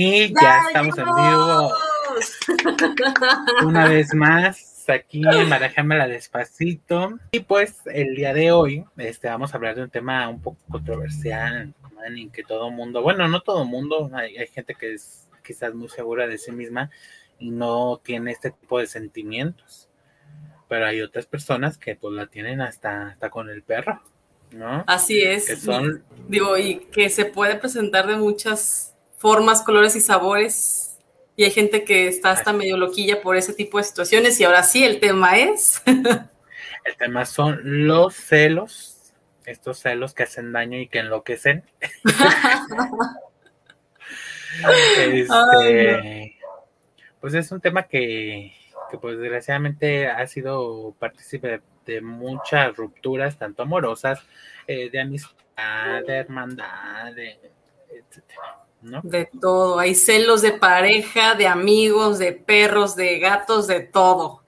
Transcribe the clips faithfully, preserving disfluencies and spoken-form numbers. Y ya estamos en vivo una vez más aquí en Barájamela Despacito. Y pues el día de hoy este, vamos a hablar de un tema un poco controversial, en que todo mundo, bueno, no todo mundo, hay, hay gente que es quizás muy segura de sí misma y no tiene este tipo de sentimientos. Pero hay otras personas que pues la tienen hasta, hasta con el perro, ¿no? Así es. Que son... Digo, y que se puede presentar de muchas formas, colores y sabores, y hay gente que está hasta medio loquilla por ese tipo de situaciones, y ahora sí, el tema es... El tema son los celos, estos celos que hacen daño y que enloquecen. este, Ay, no. Pues es un tema que, que pues desgraciadamente ha sido partícipe de, de muchas rupturas, tanto amorosas, eh, de amistad, de hermandad, de, etcétera. ¿No? De todo, hay celos de pareja, de amigos, de perros, de gatos, de todo.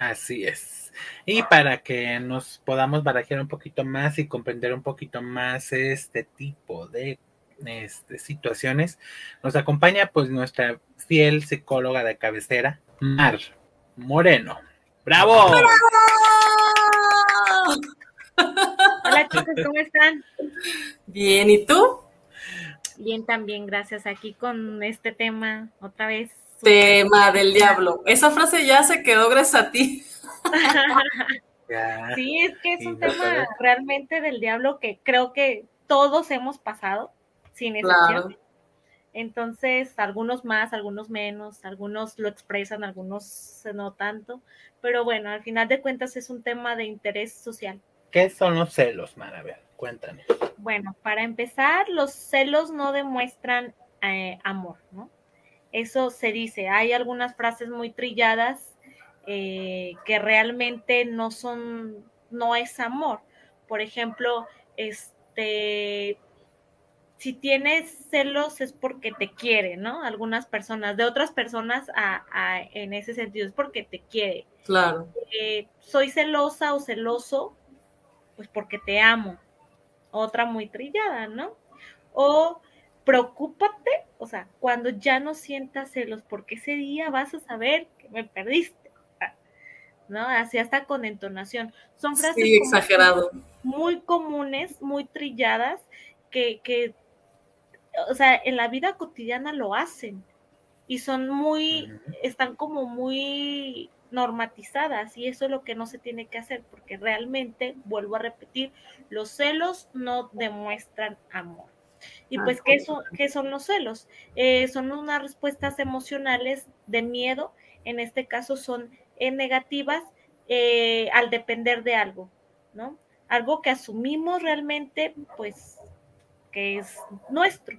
Así es. Y para que nos podamos barajar un poquito más y comprender un poquito más este tipo de este, situaciones, nos acompaña pues nuestra fiel psicóloga de cabecera, Mar Moreno. ¡Bravo! ¡Bravo! Hola chicos, ¿cómo están? Bien, ¿y tú? Bien, también, gracias. Aquí con este tema, otra vez. Tema del diablo. Esa frase ya se quedó gracias a ti. Sí, es que es un tema realmente del diablo que creo que todos hemos pasado, sin excepción. Claro. Entonces, algunos más, algunos menos, algunos lo expresan, algunos no tanto. Pero bueno, al final de cuentas es un tema de interés social. ¿Qué son los celos, Marabel? Cuéntame. Bueno, para empezar, los celos no demuestran eh, amor, ¿no? Eso se dice. Hay algunas frases muy trilladas eh, que realmente no son, no es amor. Por ejemplo, este, si tienes celos es porque te quiere, ¿no? Algunas personas, de otras personas a, a, en ese sentido, es porque te quiere. Claro. Eh, soy celosa o celoso, pues porque te amo. Otra muy trillada, ¿no? O preocúpate, o sea, cuando ya no sientas celos, porque ese día vas a saber que me perdiste, ¿no? Así hasta con entonación. Son frases sí, exagerado. Muy comunes, muy trilladas, que, que, o sea, en la vida cotidiana lo hacen y son muy, uh-huh. están como muy normatizadas, y eso es lo que no se tiene que hacer, porque realmente, vuelvo a repetir, los celos no demuestran amor. Y pues, ¿qué son, qué son los celos? Eh, son unas respuestas emocionales de miedo, en este caso son eh, negativas eh, al depender de algo, ¿no? Algo que asumimos realmente, pues, que es nuestro.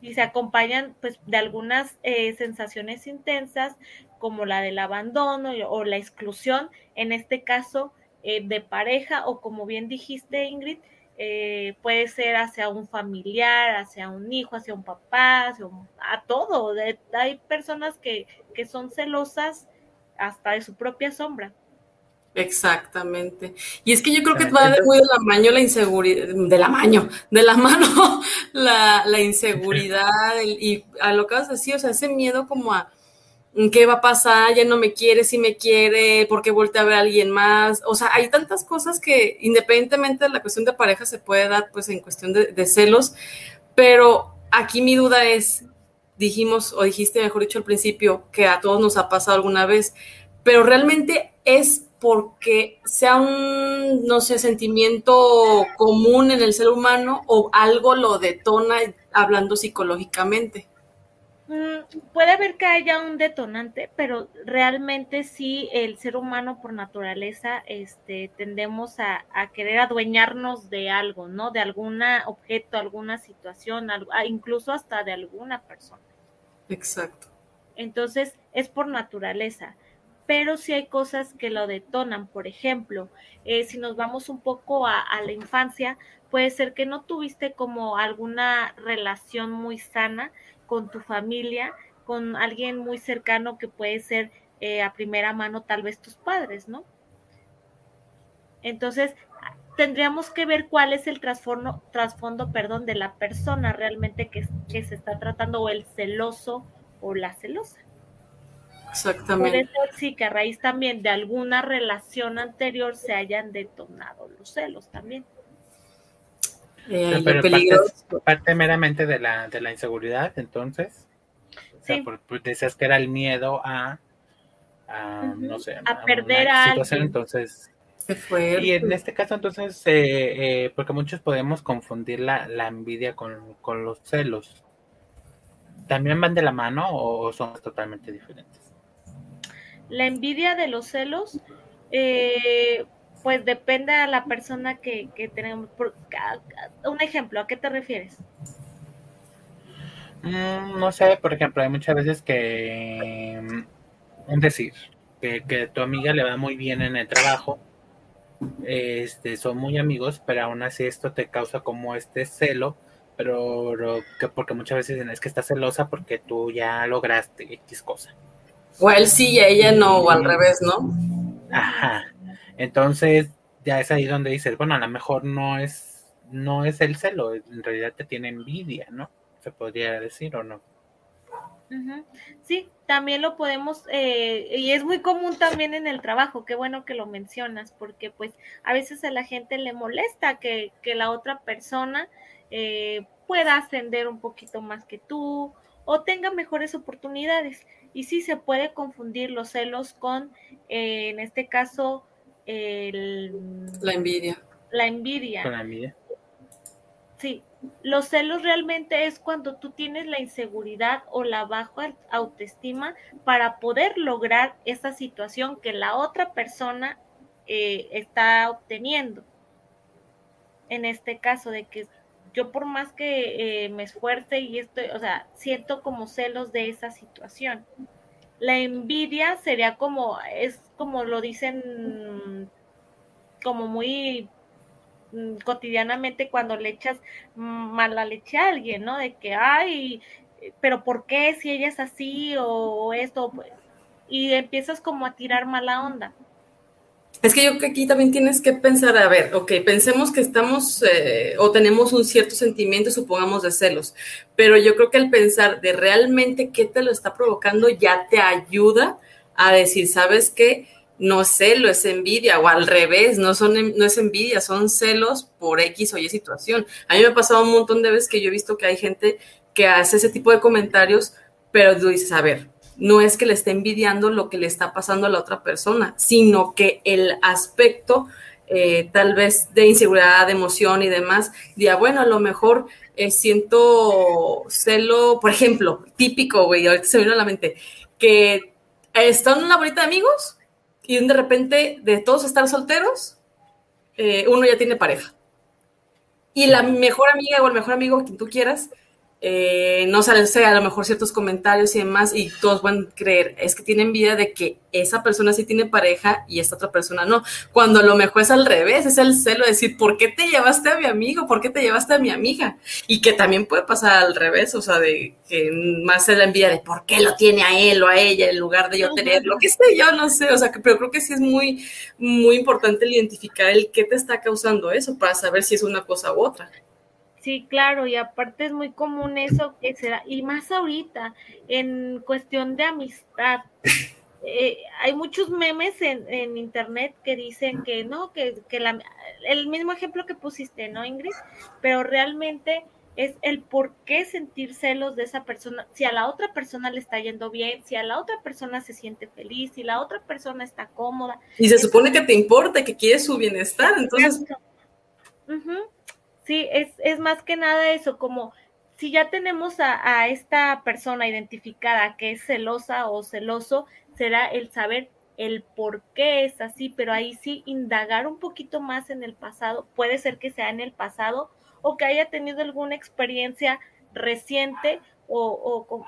Y se acompañan pues de algunas eh, sensaciones intensas como la del abandono o la exclusión, en este caso eh, de pareja, o como bien dijiste, Ingrid, eh, puede ser hacia un familiar, hacia un hijo, hacia un papá, hacia un, a todo. De, hay personas que, que son celosas hasta de su propia sombra. Exactamente. Y es que yo creo que va de muy de la mano la inseguridad, de la mano, de la mano la, la inseguridad el, y a lo que vas a decir, o sea, ese miedo como a qué va a pasar, ya no me quiere, si me quiere, por qué voltea a ver a alguien más. O sea, hay tantas cosas que independientemente de la cuestión de pareja se puede dar pues en cuestión de, de celos, pero aquí mi duda es, dijimos o dijiste mejor dicho al principio que a todos nos ha pasado alguna vez, pero realmente es porque sea un, no sé, sentimiento común en el ser humano o algo lo detona hablando psicológicamente. Mm, puede haber que haya un detonante, pero realmente sí el ser humano por naturaleza este, tendemos a, a querer adueñarnos de algo, ¿no? De algún objeto, alguna situación, incluso hasta de alguna persona. Exacto. Entonces es por naturaleza. Pero sí hay cosas que lo detonan. Por ejemplo, eh, si nos vamos un poco a, a la infancia, puede ser que no tuviste como alguna relación muy sana con tu familia, con alguien muy cercano que puede ser eh, a primera mano tal vez tus padres, ¿no? Entonces, tendríamos que ver cuál es el trasfondo, trasfondo perdón, de la persona realmente que, que se está tratando, o el celoso o la celosa. Exactamente. Puede ser, sí, que a raíz también de alguna relación anterior se hayan detonado los celos también. Eh, Pero parte, parte meramente de la, de la inseguridad, entonces. O sea, sí. por, por, decías que era el miedo a, a uh-huh. no sé, a, a perder a situación, alguien. Entonces, y en este caso, entonces, eh, eh, porque muchos podemos confundir la, la envidia con, con los celos. ¿También van de la mano o son totalmente diferentes? La envidia de los celos, eh, pues depende de la persona que, que tenemos. Por, un ejemplo, ¿a qué te refieres? Mm, no sé, por ejemplo, hay muchas veces que, un decir, que, que tu amiga le va muy bien en el trabajo, este, son muy amigos, pero aún así esto te causa como este celo, pero, pero que porque muchas veces dicen, es que estás celosa porque tú ya lograste X cosa. O él sí y ella no, o al revés, ¿no? Ajá. Entonces, ya es ahí donde dices, bueno, a lo mejor no es, no es el celo, en realidad te tiene envidia, ¿no? Se podría decir, ¿o no? Uh-huh. Sí, también lo podemos, eh, y es muy común también en el trabajo, qué bueno que lo mencionas, porque pues a veces a la gente le molesta que, que la otra persona eh, pueda ascender un poquito más que tú, o tenga mejores oportunidades, y sí se puede confundir los celos con, eh, en este caso, el, la envidia. La envidia. Con la envidia. Sí. Los celos realmente es cuando tú tienes la inseguridad o la baja autoestima para poder lograr esa situación que la otra persona eh, está obteniendo. En este caso de que yo por más que eh, me esfuerce y estoy, o sea, siento como celos de esa situación. La envidia sería como, es como lo dicen como muy... cotidianamente cuando le echas mala leche a alguien, ¿no? De que, ay, pero ¿por qué si ella es así o esto? Y empiezas como a tirar mala onda. Es que yo creo que aquí también tienes que pensar, a ver, ok, pensemos que estamos eh, o tenemos un cierto sentimiento, supongamos, de celos, pero yo creo que el pensar de realmente qué te lo está provocando ya te ayuda a decir, ¿sabes qué? No celo, es envidia, o al revés, no son, no es envidia, son celos por X o Y situación. A mí me ha pasado un montón de veces que yo he visto que hay gente que hace ese tipo de comentarios, pero tú dices, a ver, no es que le esté envidiando lo que le está pasando a la otra persona, sino que el aspecto eh, tal vez de inseguridad, de emoción y demás, diga, bueno, a lo mejor eh, siento celo, por ejemplo, típico, güey, ahorita se me vino a la mente, que están en una bolita de amigos, y de repente, de todos estar solteros, eh, uno ya tiene pareja. Y la mejor amiga o el mejor amigo, quien tú quieras, eh, no sale, sea, a lo mejor ciertos comentarios y demás, y todos van a creer, es que tienen envidia de que esa persona sí tiene pareja y esta otra persona no. Cuando lo mejor es al revés, es el celo de decir, ¿por qué te llevaste a mi amigo? ¿Por qué te llevaste a mi amiga? Y que también puede pasar al revés, o sea, de que más es la envidia de ¿por qué lo tiene a él o a ella en lugar de yo tener lo que sé yo, no sé, o sea, que, pero creo que sí es muy, muy importante el identificar el qué te está causando eso para saber si es una cosa u otra. Sí, claro, y aparte es muy común eso que será, y más ahorita, en cuestión de amistad, eh, hay muchos memes en, en internet que dicen que no, que, que la, el mismo ejemplo que pusiste, ¿no, Ingrid? Pero realmente es el por qué sentir celos de esa persona, si a la otra persona le está yendo bien, si a la otra persona se siente feliz, si la otra persona está cómoda. Y se entonces, supone que te importa, que quieres su bienestar, entonces... Uh-huh. Sí, es, es más que nada eso, como si ya tenemos a, a esta persona identificada que es celosa o celoso, será el saber el por qué es así, pero ahí sí indagar un poquito más en el pasado, puede ser que sea en el pasado o que haya tenido alguna experiencia reciente o, o,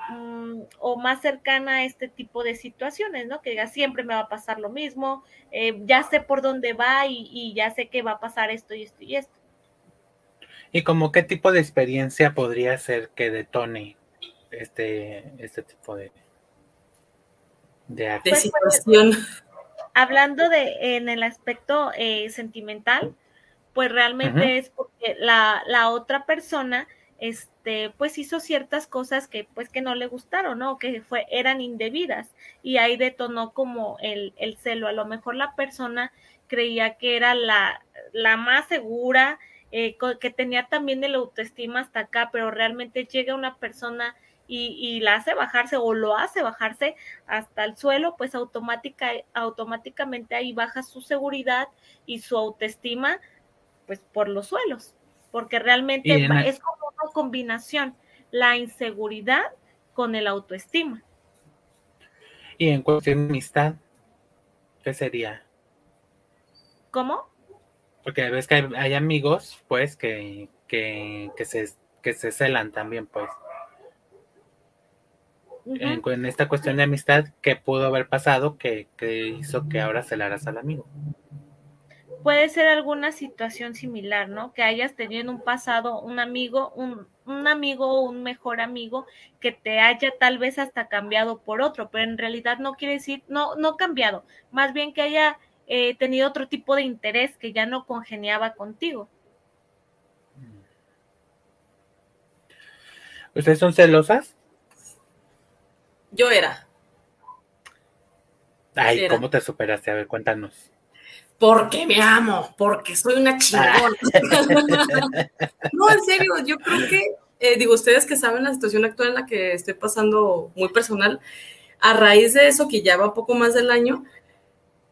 o más cercana a este tipo de situaciones, ¿no? Que diga, siempre me va a pasar lo mismo, eh, ya sé por dónde va y, y ya sé que va a pasar esto y esto y esto. ¿Y como qué tipo de experiencia podría ser que detone este, este tipo de, de, de pues, situación? Bueno, hablando de en el aspecto eh, sentimental, pues realmente uh-huh. es porque la, la otra persona, este, pues hizo ciertas cosas que, pues, que no le gustaron, ¿no? Que fue, eran indebidas, y ahí detonó como el, el celo. A lo mejor la persona creía que era la, la más segura, eh, que tenía también el autoestima hasta acá, pero realmente llega una persona y, y la hace bajarse o lo hace bajarse hasta el suelo, pues automática, automáticamente ahí baja su seguridad y su autoestima, pues por los suelos, porque realmente además, es como una combinación, la inseguridad con el autoestima. Y en cuestión de amistad, ¿qué sería? ¿Cómo? Porque ves que hay, hay amigos, pues, que, que, que, se, que se celan también, pues. Uh-huh. En, en esta cuestión de amistad, ¿qué pudo haber pasado que, que hizo que ahora celaras al amigo? Puede ser alguna situación similar, ¿no? Que hayas tenido en un pasado un amigo, un, un amigo o un mejor amigo que te haya tal vez hasta cambiado por otro, pero en realidad no quiere decir, no, no cambiado, más bien que haya... Eh, tenido otro tipo de interés que ya no congeniaba contigo. ¿Ustedes son celosas? Yo era. Ay, era. ¿Cómo te superaste? A ver, cuéntanos. Porque me amo, porque soy una chingona. Ah. No, en serio, yo creo que, eh, digo, ustedes que saben la situación actual en la que estoy pasando muy personal, a raíz de eso que ya va poco más del año,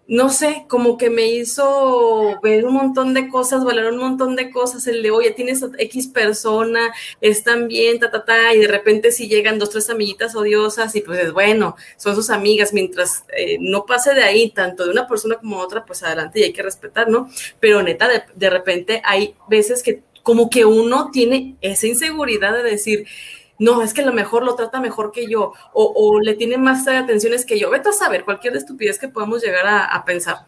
no sé, como que me hizo ver un montón de cosas, valorar un montón de cosas, el de, oye, tienes a X persona, están bien, ta, ta, ta, y de repente si llegan dos, tres amiguitas odiosas, y pues bueno, son sus amigas, mientras eh, no pase de ahí, tanto de una persona como otra, pues adelante, y hay que respetar, ¿no? Pero neta, de, de repente hay veces que como que uno tiene esa inseguridad de decir, no, es que a lo mejor lo trata mejor que yo, o, o le tiene más atenciones que yo. Vete a saber, cualquier estupidez que podamos llegar a, a pensar,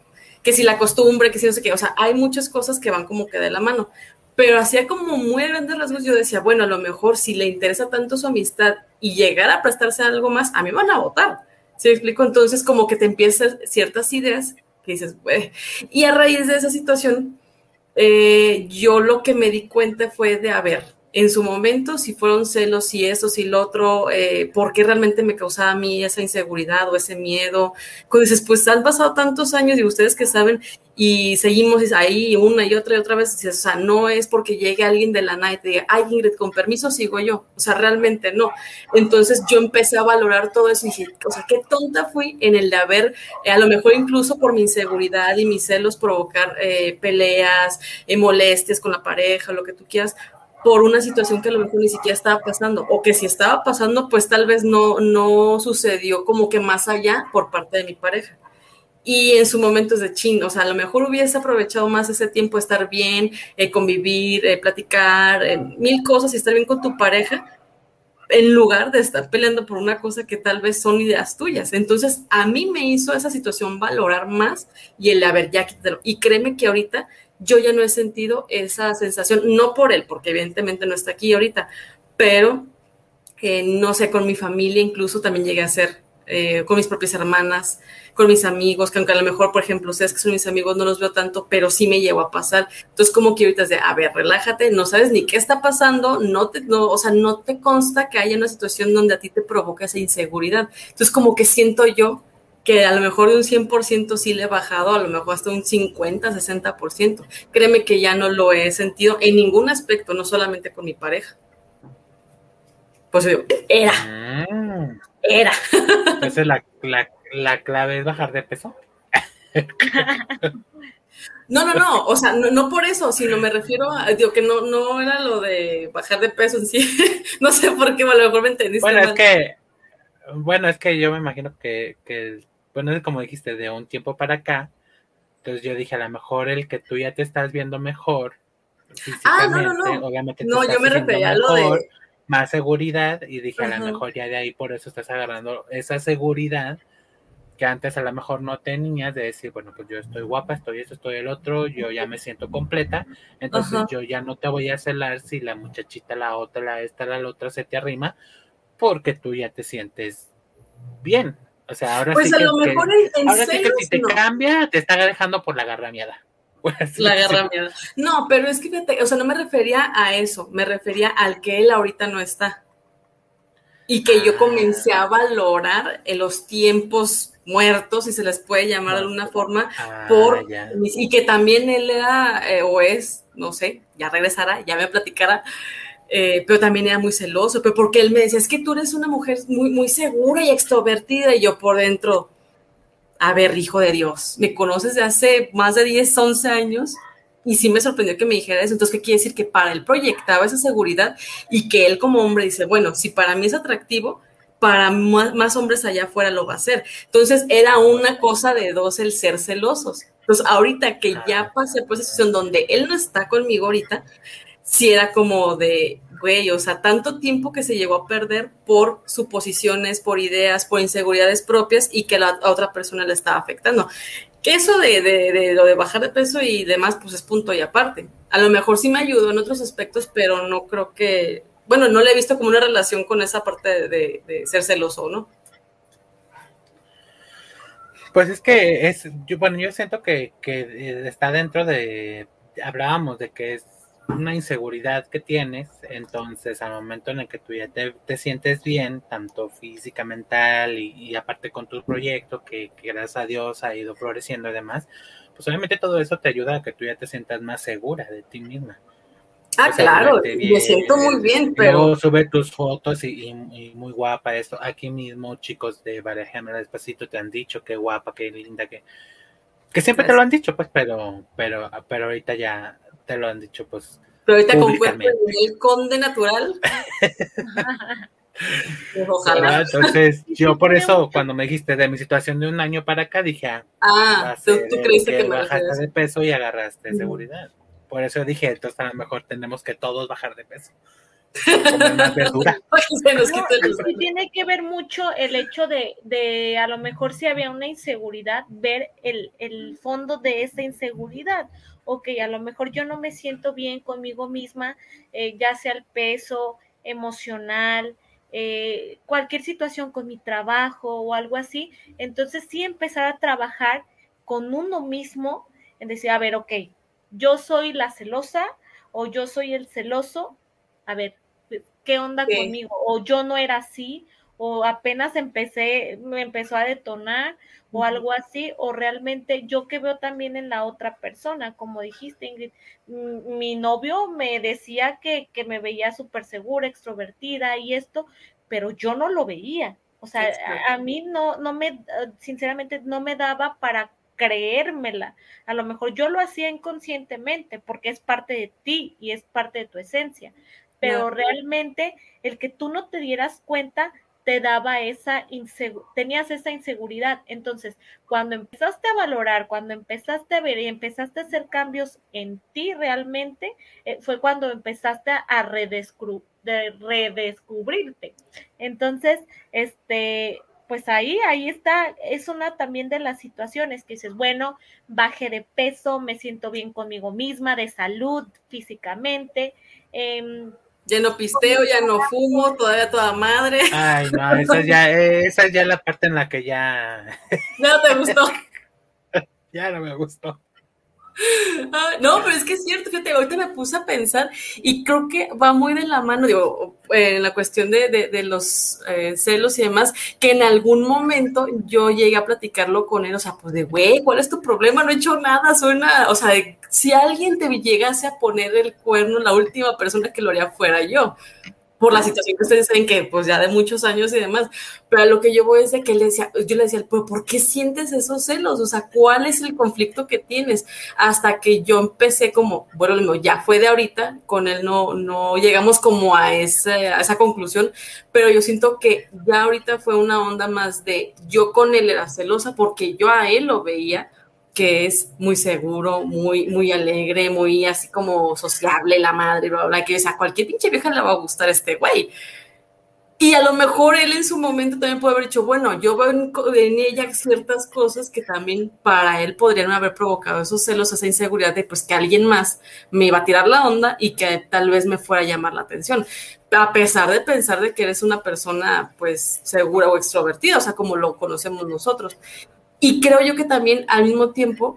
que si la costumbre, que si no sé qué, o sea, hay muchas cosas que van como que de la mano, pero hacía como muy grandes rasgos, yo decía, bueno, a lo mejor si le interesa tanto su amistad y llegar a prestarse algo más, a mí me van a votar, ¿sí me explico? Entonces como que te empiezan ciertas ideas que dices, güey, y a raíz de esa situación, eh, yo lo que me di cuenta fue de, a ver, en su momento, si fueron celos, si eso, si lo otro, eh, ¿por qué realmente me causaba a mí esa inseguridad o ese miedo? Entonces, pues han pasado tantos años y ustedes que saben, y seguimos ahí una y otra y otra vez, o sea, no es porque llegue alguien de la nada y te diga, ay, Ingrid, con permiso sigo yo, o sea, realmente no. Entonces yo empecé a valorar todo eso y dije, o sea, qué tonta fui en el de haber, eh, a lo mejor incluso por mi inseguridad y mis celos provocar eh, peleas, eh, molestias con la pareja, lo que tú quieras, por una situación que a lo mejor ni siquiera estaba pasando, o que si estaba pasando, pues tal vez no, no sucedió como que más allá por parte de mi pareja. Y en su momento es de chin, o sea, a lo mejor hubiese aprovechado más ese tiempo de estar bien, eh, convivir, eh, platicar, eh, mil cosas y estar bien con tu pareja, en lugar de estar peleando por una cosa que tal vez son ideas tuyas. Entonces, a mí me hizo esa situación valorar más y el, a ver, ya quítalo. Y créeme que ahorita yo ya no he sentido esa sensación, no por él, porque evidentemente no está aquí ahorita, pero, eh, no sé, con mi familia incluso también llegué a ser, eh, con mis propias hermanas, con mis amigos, que aunque a lo mejor, por ejemplo, ustedes que son mis amigos, no los veo tanto, pero sí me llegó a pasar. Entonces, como que ahorita es de, a ver, relájate, no sabes ni qué está pasando, no te, no, o sea, no te consta que haya una situación donde a ti te provoca esa inseguridad. Entonces, como que siento yo que a lo mejor de un cien por ciento sí le he bajado, a lo mejor hasta un cincuenta, sesenta por ciento. Créeme que ya no lo he sentido en ningún aspecto, no solamente con mi pareja. Pues yo digo, era, ah, era. Entonces la, la, la clave es bajar de peso. No, no, no, o sea, no, no por eso, sino me refiero a, digo, que no, no era lo de bajar de peso en sí. No sé por qué, a lo mejor me entendiste Bueno, mal. es que, bueno, es que yo me imagino que, que bueno, es como dijiste, de un tiempo para acá, entonces yo dije, a lo mejor el que tú ya te estás viendo mejor físicamente, ah, no, no, no. obviamente no, yo me refería a lo de más seguridad, y dije, a lo mejor ya de ahí por eso estás agarrando esa seguridad que antes a lo mejor no tenías, de decir, bueno, pues yo estoy guapa, estoy esto, estoy el otro, yo ya me siento completa, entonces Ajá. yo ya no te voy a celar si la muchachita, la otra, la esta, la otra se te arrima, porque tú ya te sientes bien. O sea, ahora pues sí a que, lo mejor que, en ahora serio, sí que si te no. cambia, te está dejando por la garrañada. Pues, la guerra miedo. No, pero es que, fíjate, o sea, no me refería a eso, me refería al que él ahorita no está. Y que yo comencé a valorar en los tiempos muertos, si se les puede llamar de alguna forma, ah, por ya. Y que también él era, eh, o es, no sé, ya regresara, ya me platicara, eh, pero también era muy celoso, pero porque él me decía, es que tú eres una mujer muy, muy segura y extrovertida, y yo por dentro, a ver, hijo de Dios, me conoces de hace más de diez, once años, y sí me sorprendió que me dijera eso. Entonces, ¿qué quiere decir? Que para él proyectaba esa seguridad y que él como hombre dice, bueno, si para mí es atractivo, para más, más hombres allá afuera lo va a hacer. Entonces, era una cosa de dos el ser celosos. Entonces, ahorita que ya pasé por esa situación donde él no está conmigo ahorita, sí era como de, güey, o sea, tanto tiempo que se llegó a perder por suposiciones, por ideas, por inseguridades propias y que la, a otra persona le estaba afectando. Que eso de, de, de lo de bajar de peso y demás, pues es punto y aparte. A lo mejor sí me ayudó en otros aspectos, pero no creo que... Bueno, no le he visto como una relación con esa parte de, de, de ser celoso, ¿no? Pues es que es... Yo, bueno, yo siento que, que está dentro de... Hablábamos de que es una inseguridad que tienes, entonces al momento en el que tú ya te, te sientes bien, tanto física, mental y, y aparte con tu proyecto que, que gracias a Dios ha ido floreciendo y demás, pues obviamente todo eso te ayuda a que tú ya te sientas más segura de ti misma. Ah, o sea, claro, bien, me siento muy bien, pero... Sube tus fotos y, y, y muy guapa esto. Aquí mismo chicos de Barájamela Despacito te han dicho qué guapa, qué linda, que, que siempre te lo han dicho, pues, pero, pero, pero ahorita ya... te lo han dicho, pues, pero ahorita con cuerpo el conde natural. Pues ojalá. Entonces, yo por eso, cuando me dijiste de mi situación de un año para acá, dije, ah, tú, tú creíste que, que me bajaste de peso y agarraste mm. seguridad. Por eso dije, entonces a lo mejor tenemos que todos bajar de peso. Comer más verdura. Se nos quita el... Sí tiene que ver mucho el hecho de, de a lo mejor si había una inseguridad, ver el, el fondo de esa inseguridad. Ok, a lo mejor yo no me siento bien conmigo misma, eh, ya sea el peso, emocional, eh, cualquier situación con mi trabajo o algo así. Entonces sí empezar a trabajar con uno mismo en decir, a ver, ok, yo soy la celosa o yo soy el celoso, a ver, ¿qué onda sí. conmigo? O yo no era así, o apenas empecé, me empezó a detonar, o algo así, o realmente yo que veo también en la otra persona, como dijiste, Ingrid, mi novio me decía que, que me veía súper segura, extrovertida y esto, pero yo no lo veía, o sea, a, a mí no, no me, sinceramente no me daba para creérmela, a lo mejor yo lo hacía inconscientemente, porque es parte de ti y es parte de tu esencia, pero no. Realmente el que tú no te dieras cuenta te daba esa inseguridad, tenías esa inseguridad. Entonces, cuando empezaste a valorar, cuando empezaste a ver y empezaste a hacer cambios en ti realmente, eh, fue cuando empezaste a redescru- de redescubrirte. Entonces, este, pues ahí, ahí está, es una también de las situaciones que dices, bueno, bajé de peso, me siento bien conmigo misma, de salud, físicamente, eh, ya no pisteo, ya no fumo, todavía toda madre. Ay, no, esa ya, esa ya es la parte en la que ya... No te gustó. Ya no me gustó. Ah, no, pero es que es cierto, fíjate, ahorita me puse a pensar y creo que va muy de la mano, digo, en la cuestión de, de, de los eh, celos y demás, que en algún momento yo llegué a platicarlo con él, o sea, pues de güey, ¿cuál es tu problema? No he hecho nada, suena, o sea, de, si alguien te llegase a poner el cuerno, la última persona que lo haría fuera yo, por la situación que ustedes saben que pues ya de muchos años y demás, pero a lo que yo voy es de que él decía, yo le decía, pero ¿por qué sientes esos celos? O sea, ¿cuál es el conflicto que tienes? Hasta que yo empecé como, bueno, ya fue de ahorita, con él no, no llegamos como a esa, a esa conclusión, pero yo siento que ya ahorita fue una onda más de, yo con él era celosa porque yo a él lo veía, que es muy seguro, muy, muy alegre, muy así como sociable, la madre, bla, bla, bla, que o sea, cualquier pinche vieja le va a gustar a este güey. Y a lo mejor él en su momento también puede haber dicho, bueno, yo veo en, en ella ciertas cosas que también para él podrían haber provocado esos celos, esa inseguridad de pues que alguien más me iba a tirar la onda y que tal vez me fuera a llamar la atención. A pesar de pensar de que eres una persona pues segura o extrovertida, o sea, como lo conocemos nosotros. Y creo yo que también al mismo tiempo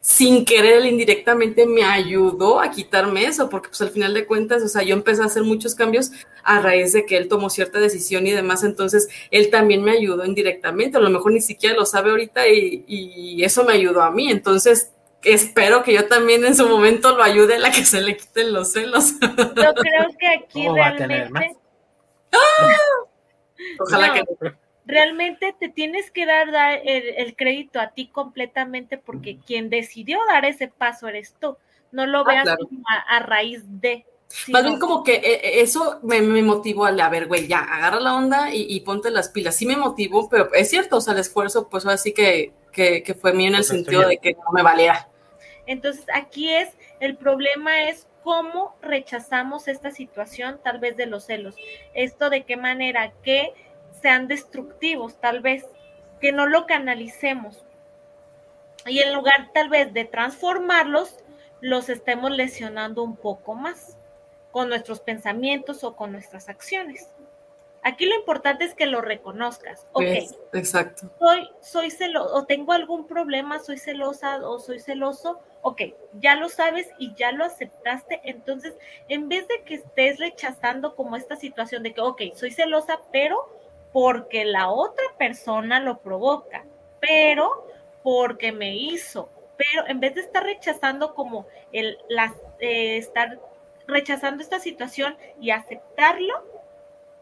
sin querer, indirectamente me ayudó a quitarme eso, porque pues al final de cuentas, o sea, yo empecé a hacer muchos cambios a raíz de que él tomó cierta decisión y demás, entonces él también me ayudó indirectamente, a lo mejor ni siquiera lo sabe ahorita y, y eso me ayudó a mí, entonces espero que yo también en su momento lo ayude a que se le quiten los celos. Yo creo que aquí realmente... ¡Ah! Ojalá no. que... Realmente te tienes que dar, dar el, el crédito a ti completamente, porque quien decidió dar ese paso eres tú. No lo ah, veas claro. a, a raíz de. Sino... Más bien como que eso me, me motivó a, a ver, güey, ya, agarra la onda y, y ponte las pilas. Sí me motivó, pero es cierto, o sea, el esfuerzo, pues ahora sí que, que, que fue mío en el Perfecto. sentido de que no me valiera. Entonces aquí es, el problema es cómo rechazamos esta situación tal vez de los celos. Esto de qué manera, que sean destructivos, tal vez, que no lo canalicemos. Y en lugar, tal vez, de transformarlos, los estemos lesionando un poco más con nuestros pensamientos o con nuestras acciones. Aquí lo importante es que lo reconozcas. Okay, yes, exacto. Soy, soy celoso, o tengo algún problema, soy celosa o soy celoso. Ok, ya lo sabes y ya lo aceptaste, entonces, en vez de que estés rechazando como esta situación de que, ok, soy celosa, pero... porque la otra persona lo provoca, pero porque me hizo, pero en vez de estar rechazando como el la, eh, estar rechazando esta situación y aceptarlo,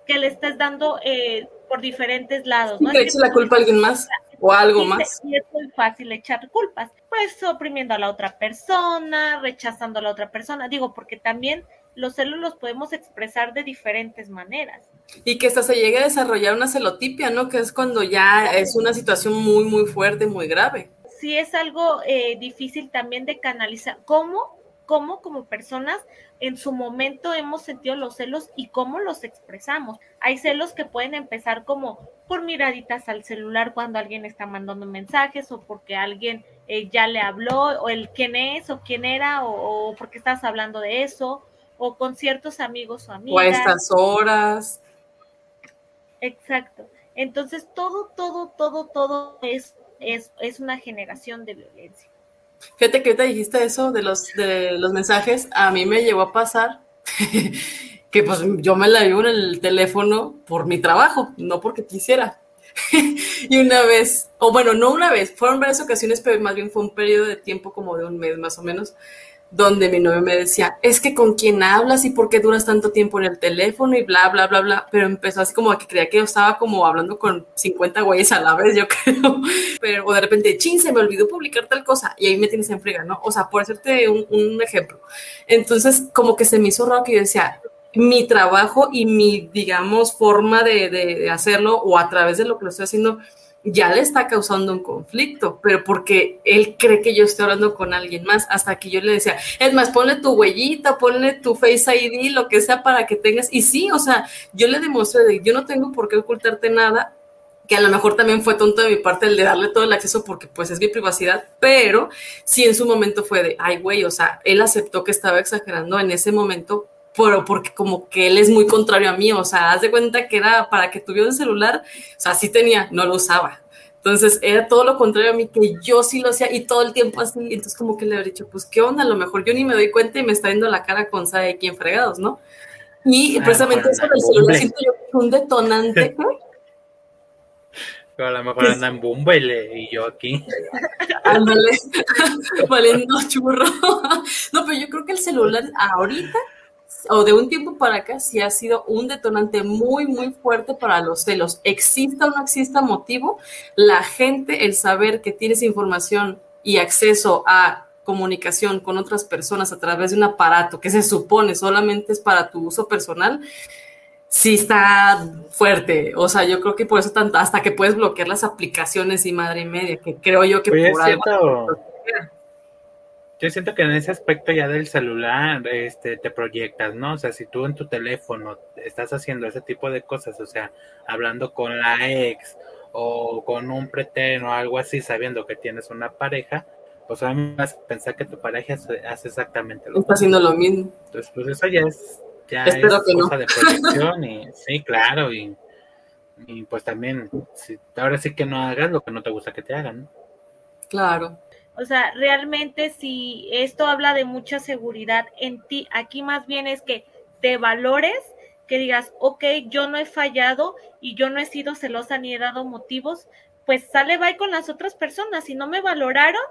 que le estás dando eh, por diferentes lados, ¿no? Le echa la culpa a alguien más o algo más. Y es muy fácil echar culpas, pues oprimiendo a la otra persona, rechazando a la otra persona, digo, porque también los celos los podemos expresar de diferentes maneras. Y que hasta se llegue a desarrollar una celotipia, ¿no? Que es cuando ya es una situación muy, muy fuerte, muy grave. Sí, es algo eh, difícil también de canalizar. ¿Cómo, cómo como personas en su momento hemos sentido los celos y cómo los expresamos? Hay celos que pueden empezar como por miraditas al celular cuando alguien está mandando mensajes o porque alguien eh, ya le habló, o el quién es o quién era o, o porque estás hablando de eso, o con ciertos amigos o amigas. O a estas horas... Exacto. Entonces, todo, todo, todo, todo es, es, es una generación de violencia. Fíjate que ahorita dijiste eso de los, de los mensajes. A mí me llegó a pasar que pues yo me la vivo en el teléfono por mi trabajo, no porque quisiera. Y una vez, o bueno, no una vez, fueron varias ocasiones, pero más bien fue un periodo de tiempo como de un mes más o menos, donde mi novio me decía, es que con quién hablas y por qué duras tanto tiempo en el teléfono y bla, bla, bla, bla, pero empezó así como que creía que yo estaba como hablando con cincuenta güeyes a la vez, yo creo, pero o de repente, chin, se me olvidó publicar tal cosa y ahí me tienes en friega, ¿no? O sea, por hacerte un, un ejemplo. Entonces, como que se me hizo raro que yo decía, mi trabajo y mi, digamos, forma de, de, de hacerlo o a través de lo que lo estoy haciendo ya le está causando un conflicto, pero porque él cree que yo estoy hablando con alguien más, hasta que yo le decía, es más, ponle tu huellita, ponle tu Face I D, lo que sea para que tengas, y sí, o sea, yo le demostré, de, yo no tengo por qué ocultarte nada, que a lo mejor también fue tonto de mi parte el de darle todo el acceso porque pues es mi privacidad, pero sí en su momento fue de, ay güey, o sea, él aceptó que estaba exagerando en ese momento, pero porque como que él es muy contrario a mí, o sea, haz de cuenta que era para que tuviera un celular, o sea, sí tenía, no lo usaba, entonces era todo lo contrario a mí, que yo sí lo hacía, y todo el tiempo así, entonces como que le habría dicho, pues, ¿qué onda? A lo mejor yo ni me doy cuenta y me está viendo la cara con sabe quién fregados, ¿no? Y ah, precisamente eso del celular siento yo que es un detonante, ¿no? Pero a lo mejor anda en Bumba y, le, y yo aquí. Ándale, valiendo churro. No, pero yo creo que el celular ahorita, o de un tiempo para acá, sí ha sido un detonante muy, muy fuerte para los celos. Exista o no exista motivo, la gente, el saber que tienes información y acceso a comunicación con otras personas a través de un aparato que se supone solamente es para tu uso personal, sí está fuerte. O sea, yo creo que por eso tanto, hasta que puedes bloquear las aplicaciones y madre y media, que creo yo que Oye, por algo... Yo siento que en ese aspecto ya del celular este, te proyectas, ¿no? O sea, si tú en tu teléfono estás haciendo ese tipo de cosas, o sea, hablando con la ex o con un pretérito o algo así, sabiendo que tienes una pareja, pues a mí me vas a pensar que tu pareja hace exactamente lo mismo. Está haciendo lo mismo. Entonces, pues eso ya es, ya es cosa no. de proyección. Y, sí, claro, y, y pues también, si, ahora sí que no hagas lo que no te gusta que te hagan, ¿no? Claro. O sea, realmente si esto habla de mucha seguridad en ti, aquí más bien es que te valores, que digas, ok, yo no he fallado y yo no he sido celosa ni he dado motivos, pues sale bye con las otras personas. Si no me valoraron,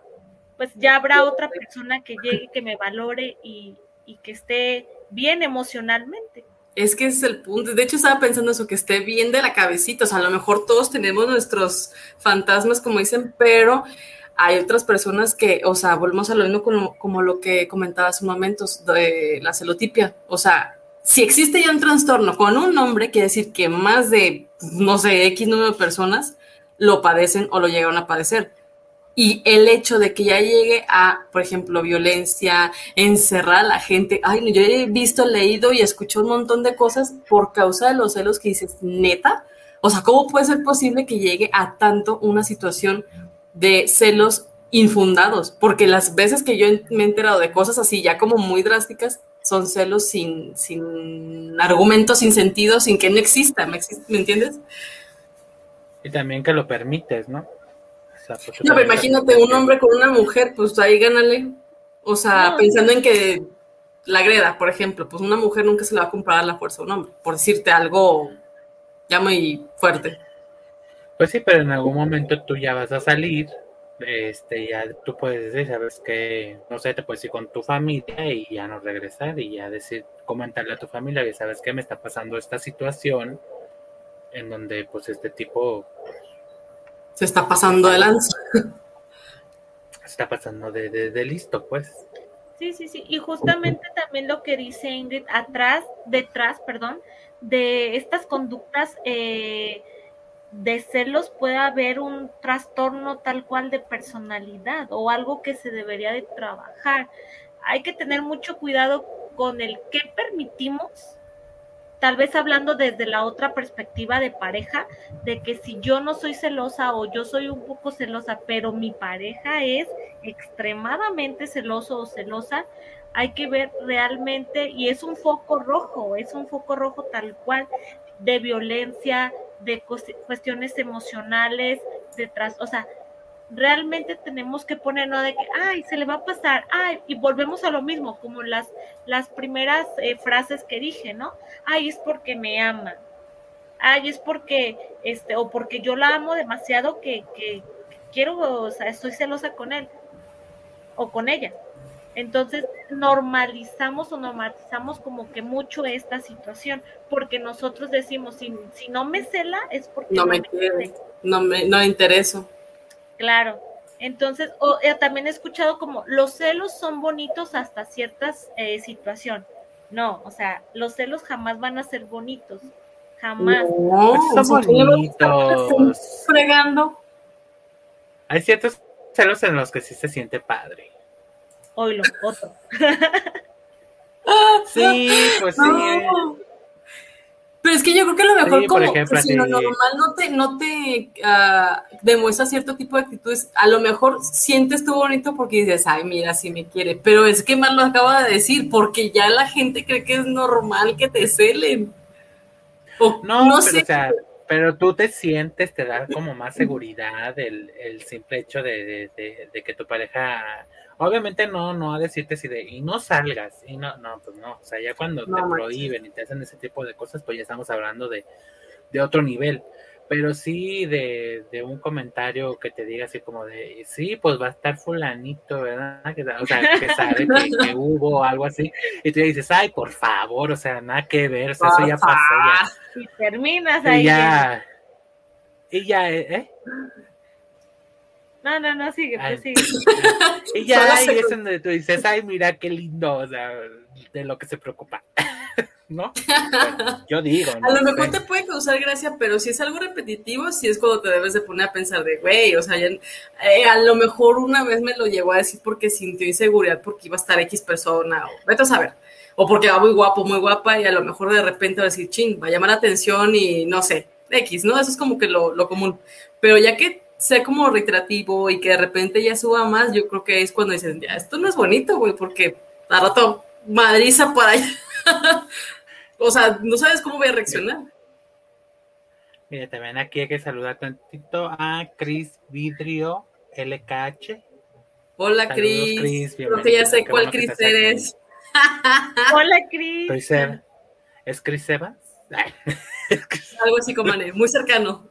pues ya habrá otra persona que llegue, que me valore y, y que esté bien emocionalmente. Es que ese es el punto. De hecho, estaba pensando eso, que esté bien de la cabecita. O sea, a lo mejor todos tenemos nuestros fantasmas, como dicen, pero hay otras personas que, o sea, volvemos a lo mismo como, como lo que comentaba hace momentos de la celotipia. O sea, si existe ya un trastorno con un nombre, quiere decir que más de, no sé, X número de personas lo padecen o lo llegaron a padecer. Y el hecho de que ya llegue a, por ejemplo, violencia, encerrar a la gente. Ay, yo he visto, leído y escuchado un montón de cosas por causa de los celos que dices, ¿neta? O sea, ¿cómo puede ser posible que llegue a tanto una situación de celos infundados? Porque las veces que yo me he enterado de cosas así, ya como muy drásticas, son celos sin, sin argumento, sin sentido, sin que no exista, ¿me, ¿me entiendes? Y también que lo permites, ¿no? No, pero imagínate un hombre con una mujer, pues ahí gánale. O sea, no, pensando en que la greda, por ejemplo, pues una mujer nunca se le va a comprar a la fuerza a un hombre, por decirte algo ya muy fuerte. Pues sí, pero en algún momento tú ya vas a salir, este, ya tú puedes decir, sabes que, no sé, te puedes ir con tu familia y ya no regresar y ya decir, comentarle a tu familia, ya sabes que me está pasando esta situación en donde pues este tipo se está pasando de lanza. Se está pasando de, de, de listo, pues. Sí, sí, sí. Y justamente también lo que dice Ingrid, atrás, detrás, perdón, de estas conductas eh, de celos puede haber un trastorno tal cual de personalidad o algo que se debería de trabajar. Hay que tener mucho cuidado con el qué permitimos. Tal vez hablando desde la otra perspectiva de pareja, de que si yo no soy celosa o yo soy un poco celosa, pero mi pareja es extremadamente celoso o celosa, hay que ver realmente, y es un foco rojo, es un foco rojo tal cual, de violencia, de cuestiones emocionales, de tras, o sea, realmente tenemos que ponernos de que, ay, se le va a pasar, ay, y volvemos a lo mismo, como las, las primeras eh, frases que dije, ¿no? Ay, es porque me ama, ay, es porque, este, o porque yo la amo demasiado que, que, que quiero, o sea, estoy celosa con él, o con ella. Entonces, normalizamos o normalizamos como que mucho esta situación, porque nosotros decimos, si, si no me cela, es porque no, no me quiere, no me, no me intereso. Claro, entonces o, eh, también he escuchado como los celos son bonitos hasta ciertas eh, situación. No, o sea, los celos jamás van a ser bonitos, jamás. No, no son bonitos. Fregando. Hay ciertos celos en los que sí se siente padre. Hoy los otros. Sí, pues no. Sí. Pero es que yo creo que a lo mejor sí, como ejemplo, si lo sí. normal no te, no te uh, demuestra cierto tipo de actitudes, a lo mejor sientes tú bonito porque dices, ay, mira, sí me quiere, pero es que Mar lo acaba de decir, porque ya la gente cree que es normal que te celen. O, no, no pero, sé. O sea, pero tú te sientes, te da como más seguridad el, el simple hecho de, de, de, de que tu pareja... Obviamente no, no a decirte si de, y no salgas, y no, no, pues no, o sea, ya cuando no, te prohíben y te hacen ese tipo de cosas, pues ya estamos hablando de, de otro nivel, pero sí de, de un comentario que te diga así como de, sí, pues va a estar fulanito, ¿verdad? Que, o sea, que sabe que, que hubo algo así, y tú dices, ay, por favor, o sea, nada que ver, o sea, eso ya pasó, ya. Y terminas ahí. Y ya, y ya, ¿eh? No, no, no, sigue, pues sigue. Y ya, ahí es donde tú dices, ay, mira, qué lindo, o sea, de lo que se preocupa, ¿no? Bueno, yo digo, ¿no? A lo mejor te puede causar gracia, pero si es algo repetitivo, sí es cuando te debes de poner a pensar de, güey, o sea, ya, eh, a lo mejor una vez me lo llegó a decir porque sintió inseguridad, porque iba a estar X persona, o vete a saber, o porque va muy guapo, muy guapa, y a lo mejor de repente va a decir, ching, va a llamar la atención y no sé, X, ¿no? Eso es como que lo, lo común, pero ya que sea como reiterativo y que de repente ya suba más, yo creo que es cuando dicen, ya, esto no es bonito, güey, porque a rato madriza para allá. O sea, no sabes cómo voy a reaccionar. Mira, también aquí hay que saludar tantito a Cris Vidrio L K H, Hola, Cris. Cris, creo que ya sé Qué cuál bueno Cris eres. Hola, Cris. Soy Seb. ¿Es Cris Sebas? Algo así como Ane, muy cercano.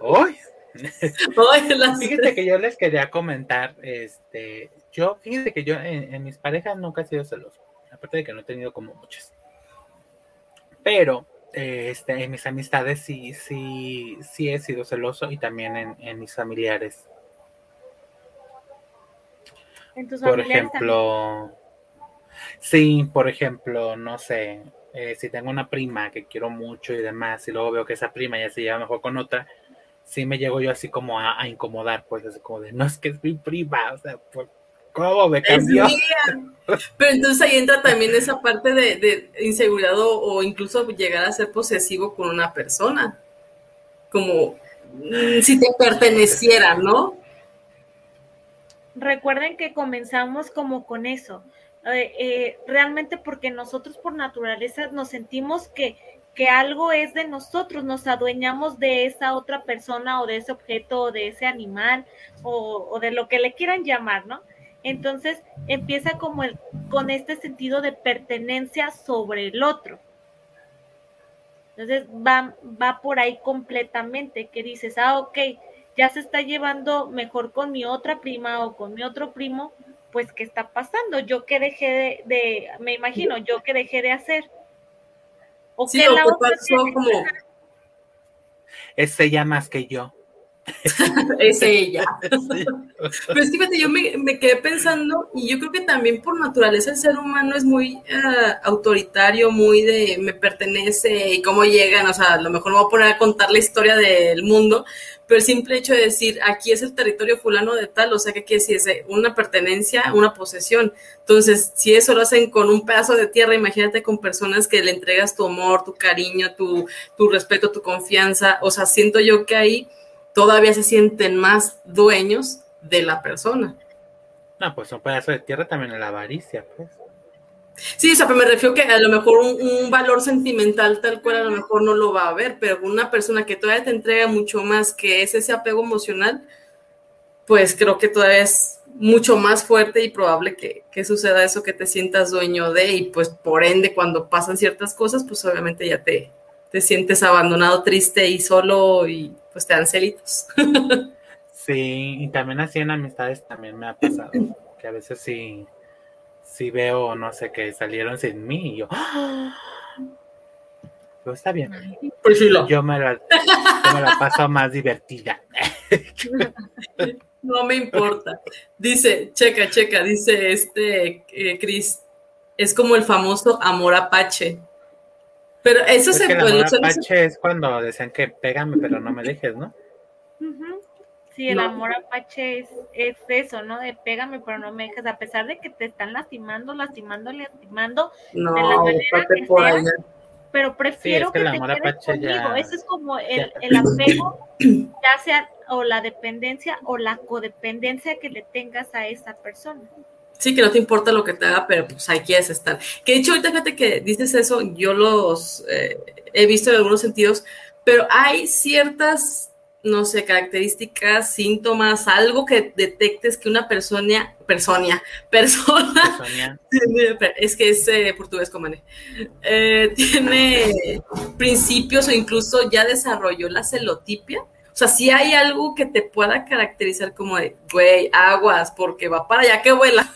Hoy. Fíjate que yo les quería comentar, este, yo, fíjate que yo en, en mis parejas nunca he sido celoso, aparte de que no he tenido como muchas, pero eh, este, en mis amistades sí, sí, sí he sido celoso y también en, en mis familiares. ¿En tus por familiares ejemplo, también? Sí, por ejemplo, no sé, eh, si tengo una prima que quiero mucho y demás, y luego veo que esa prima ya se lleva mejor con otra, sí me llego yo así como a, a incomodar, pues, así como de, no, es que es mi prima, o sea, pues, ¿cómo me cambió? Pero entonces ahí entra también esa parte de, de inseguridad o, o incluso llegar a ser posesivo con una persona, como si te perteneciera, ¿no? Recuerden que comenzamos como con eso, eh, eh, realmente porque nosotros por naturaleza nos sentimos que que algo es de nosotros, nos adueñamos de esa otra persona o de ese objeto o de ese animal o, o de lo que le quieran llamar, ¿no? Entonces empieza como el, con este sentido de pertenencia sobre el otro. Entonces va, va por ahí completamente, que dices, ah, ok, ya se está llevando mejor con mi otra prima o con mi otro primo, pues ¿qué está pasando? Yo que dejé de, de me imagino, yo que dejé de hacer. ¿O sí, o que pasó como... Es ella más que yo. Es ella. Sí. Pero es que fíjate, yo me, me quedé pensando, y yo creo que también por naturaleza el ser humano es muy uh, autoritario, muy de me pertenece y cómo llegan, o sea, a lo mejor me voy a poner a contar la historia del mundo, pero el simple hecho de decir, aquí es el territorio fulano de tal, o sea, que, que si es una pertenencia, una posesión. Entonces, si eso lo hacen con un pedazo de tierra, imagínate con personas que le entregas tu amor, tu cariño, tu, tu respeto, tu confianza, o sea, siento yo que ahí todavía se sienten más dueños de la persona. No, pues un pedazo de tierra también es la avaricia, pues. Sí, o sea, pero me refiero que a lo mejor un, un valor sentimental tal cual a lo mejor no lo va a haber, pero una persona que todavía te entrega mucho más, que es ese apego emocional, pues creo que todavía es mucho más fuerte y probable que, que suceda eso, que te sientas dueño de, y pues por ende cuando pasan ciertas cosas, pues obviamente ya te, te sientes abandonado, triste y solo, y pues te dan celitos. Sí, y también así en amistades también me ha pasado, que a veces sí... Si veo, no sé, que salieron sin mí y yo, ¡ah! Pero está bien. Pues sí, lo. Yo, me la, yo me la paso más divertida. No me importa. Dice, checa, checa, dice este eh, Cris, es como el famoso amor apache. Pero eso es se puede... El amor eso, apache eso... es cuando decían que pégame, pero no me dejes, ¿no? Uh-huh. Sí, el no. amor apache es, es eso, ¿no? De pégame, pero no me dejes, a pesar de que te están lastimando, lastimando, lastimando. No, de la manera que por sea, pero prefiero sí, es que, que el amor te quedes conmigo. Ya, eso es como el, el apego, ya sea o la dependencia o la codependencia que le tengas a esa persona. Sí, que no te importa lo que te haga, pero pues ahí quieres estar. Que de hecho, ahorita fíjate que dices eso, yo los eh, he visto en algunos sentidos, pero hay ciertas... no sé, características, síntomas, algo que detectes que una persona, persona, persona, persona. Tiene, es que es eh, portugués como eh, tiene principios o incluso ya desarrolló la celotipia, o sea, si hay algo que te pueda caracterizar como de, güey, aguas, porque va para allá que vuela.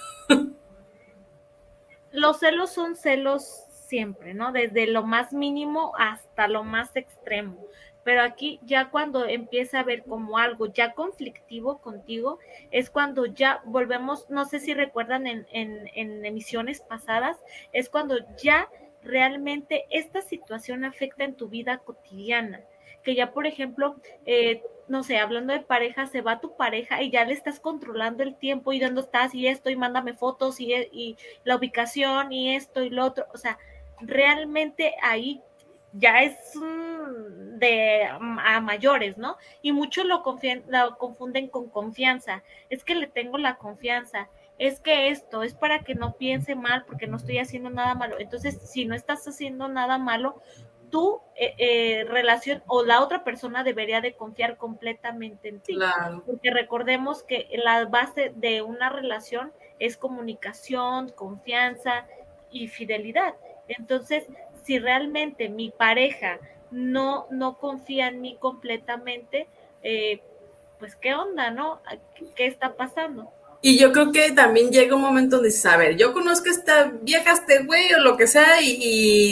Los celos son celos siempre, ¿no? Desde lo más mínimo hasta lo más extremo. Pero aquí ya cuando empieza a ver como algo ya conflictivo contigo, es cuando ya volvemos, no sé si recuerdan en, en, en emisiones pasadas, es cuando ya realmente esta situación afecta en tu vida cotidiana, que ya por ejemplo, eh, no sé, hablando de pareja, se va tu pareja y ya le estás controlando el tiempo y dónde estás y esto y mándame fotos y, y la ubicación y esto y lo otro, o sea, realmente ahí ya es um, de a mayores, ¿no? Y muchos lo, confien- lo confunden con confianza. Es que le tengo la confianza. Es que esto es para que no piense mal porque no estoy haciendo nada malo. Entonces, si no estás haciendo nada malo, tu eh, eh, relación o la otra persona debería de confiar completamente en ti. Claro. Porque recordemos que la base de una relación es comunicación, confianza y fidelidad. Entonces, si realmente mi pareja no, no confía en mí completamente, eh, pues ¿qué onda, no? ¿Qué está pasando? Y yo creo que también llega un momento donde dices, a ver, yo conozco a esta vieja, este güey o lo que sea, y,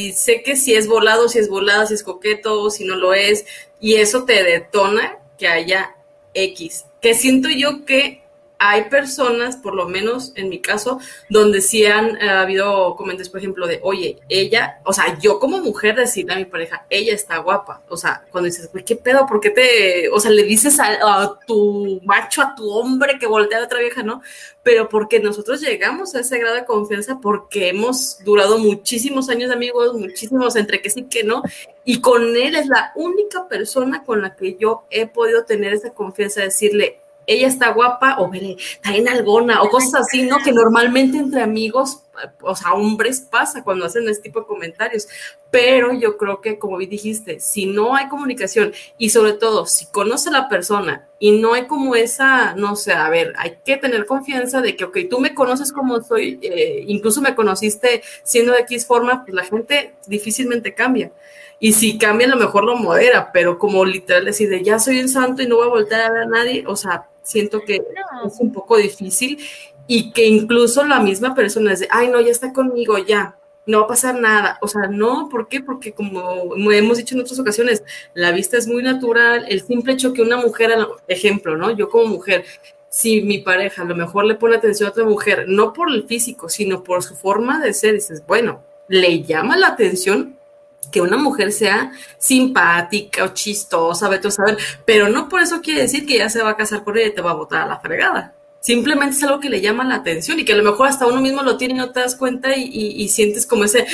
y sé que si es volado, si es volada, si es coqueto, si no lo es, y eso te detona que haya X. Que siento yo que hay personas, por lo menos en mi caso, donde sí han eh, habido comentarios, por ejemplo, de, oye, ella, o sea, yo como mujer decirle a mi pareja, ella está guapa. O sea, cuando dices, güey, ¿qué pedo? ¿Por qué te, o sea, le dices a, a tu macho, a tu hombre que voltea a otra vieja, ¿no? Pero porque nosotros llegamos a ese grado de confianza porque hemos durado muchísimos años de amigos, muchísimos entre que sí que no, y con él es la única persona con la que yo he podido tener esa confianza de decirle, ella está guapa, o veré, está en alguna, o cosas así, ¿no? Que normalmente entre amigos, o sea, hombres pasa cuando hacen este tipo de comentarios. Pero yo creo que, como dijiste, si no hay comunicación, y sobre todo, si conoce a la persona, y no hay como esa, no sé, a ver, hay que tener confianza de que, ok, tú me conoces como soy, eh, incluso me conociste siendo de X forma, pues la gente difícilmente cambia. Y si cambia, a lo mejor lo modera, pero como literal decir de ya soy un santo y no voy a volver a ver a nadie, o sea, siento que no. Es un poco difícil y que incluso la misma persona dice, ay, no, ya está conmigo, ya, no va a pasar nada. O sea, no, ¿por qué? Porque como hemos dicho en otras ocasiones, la vista es muy natural, el simple hecho que una mujer, ejemplo, ¿no? Yo como mujer, si mi pareja a lo mejor le pone atención a otra mujer, no por el físico, sino por su forma de ser, dices, bueno, le llama la atención que una mujer sea simpática o chistosa, vete a saber, pero no por eso quiere decir que ya se va a casar con ella y te va a botar a la fregada. Simplemente es algo que le llama la atención y que a lo mejor hasta uno mismo lo tiene y no te das cuenta y, y, y sientes como ese,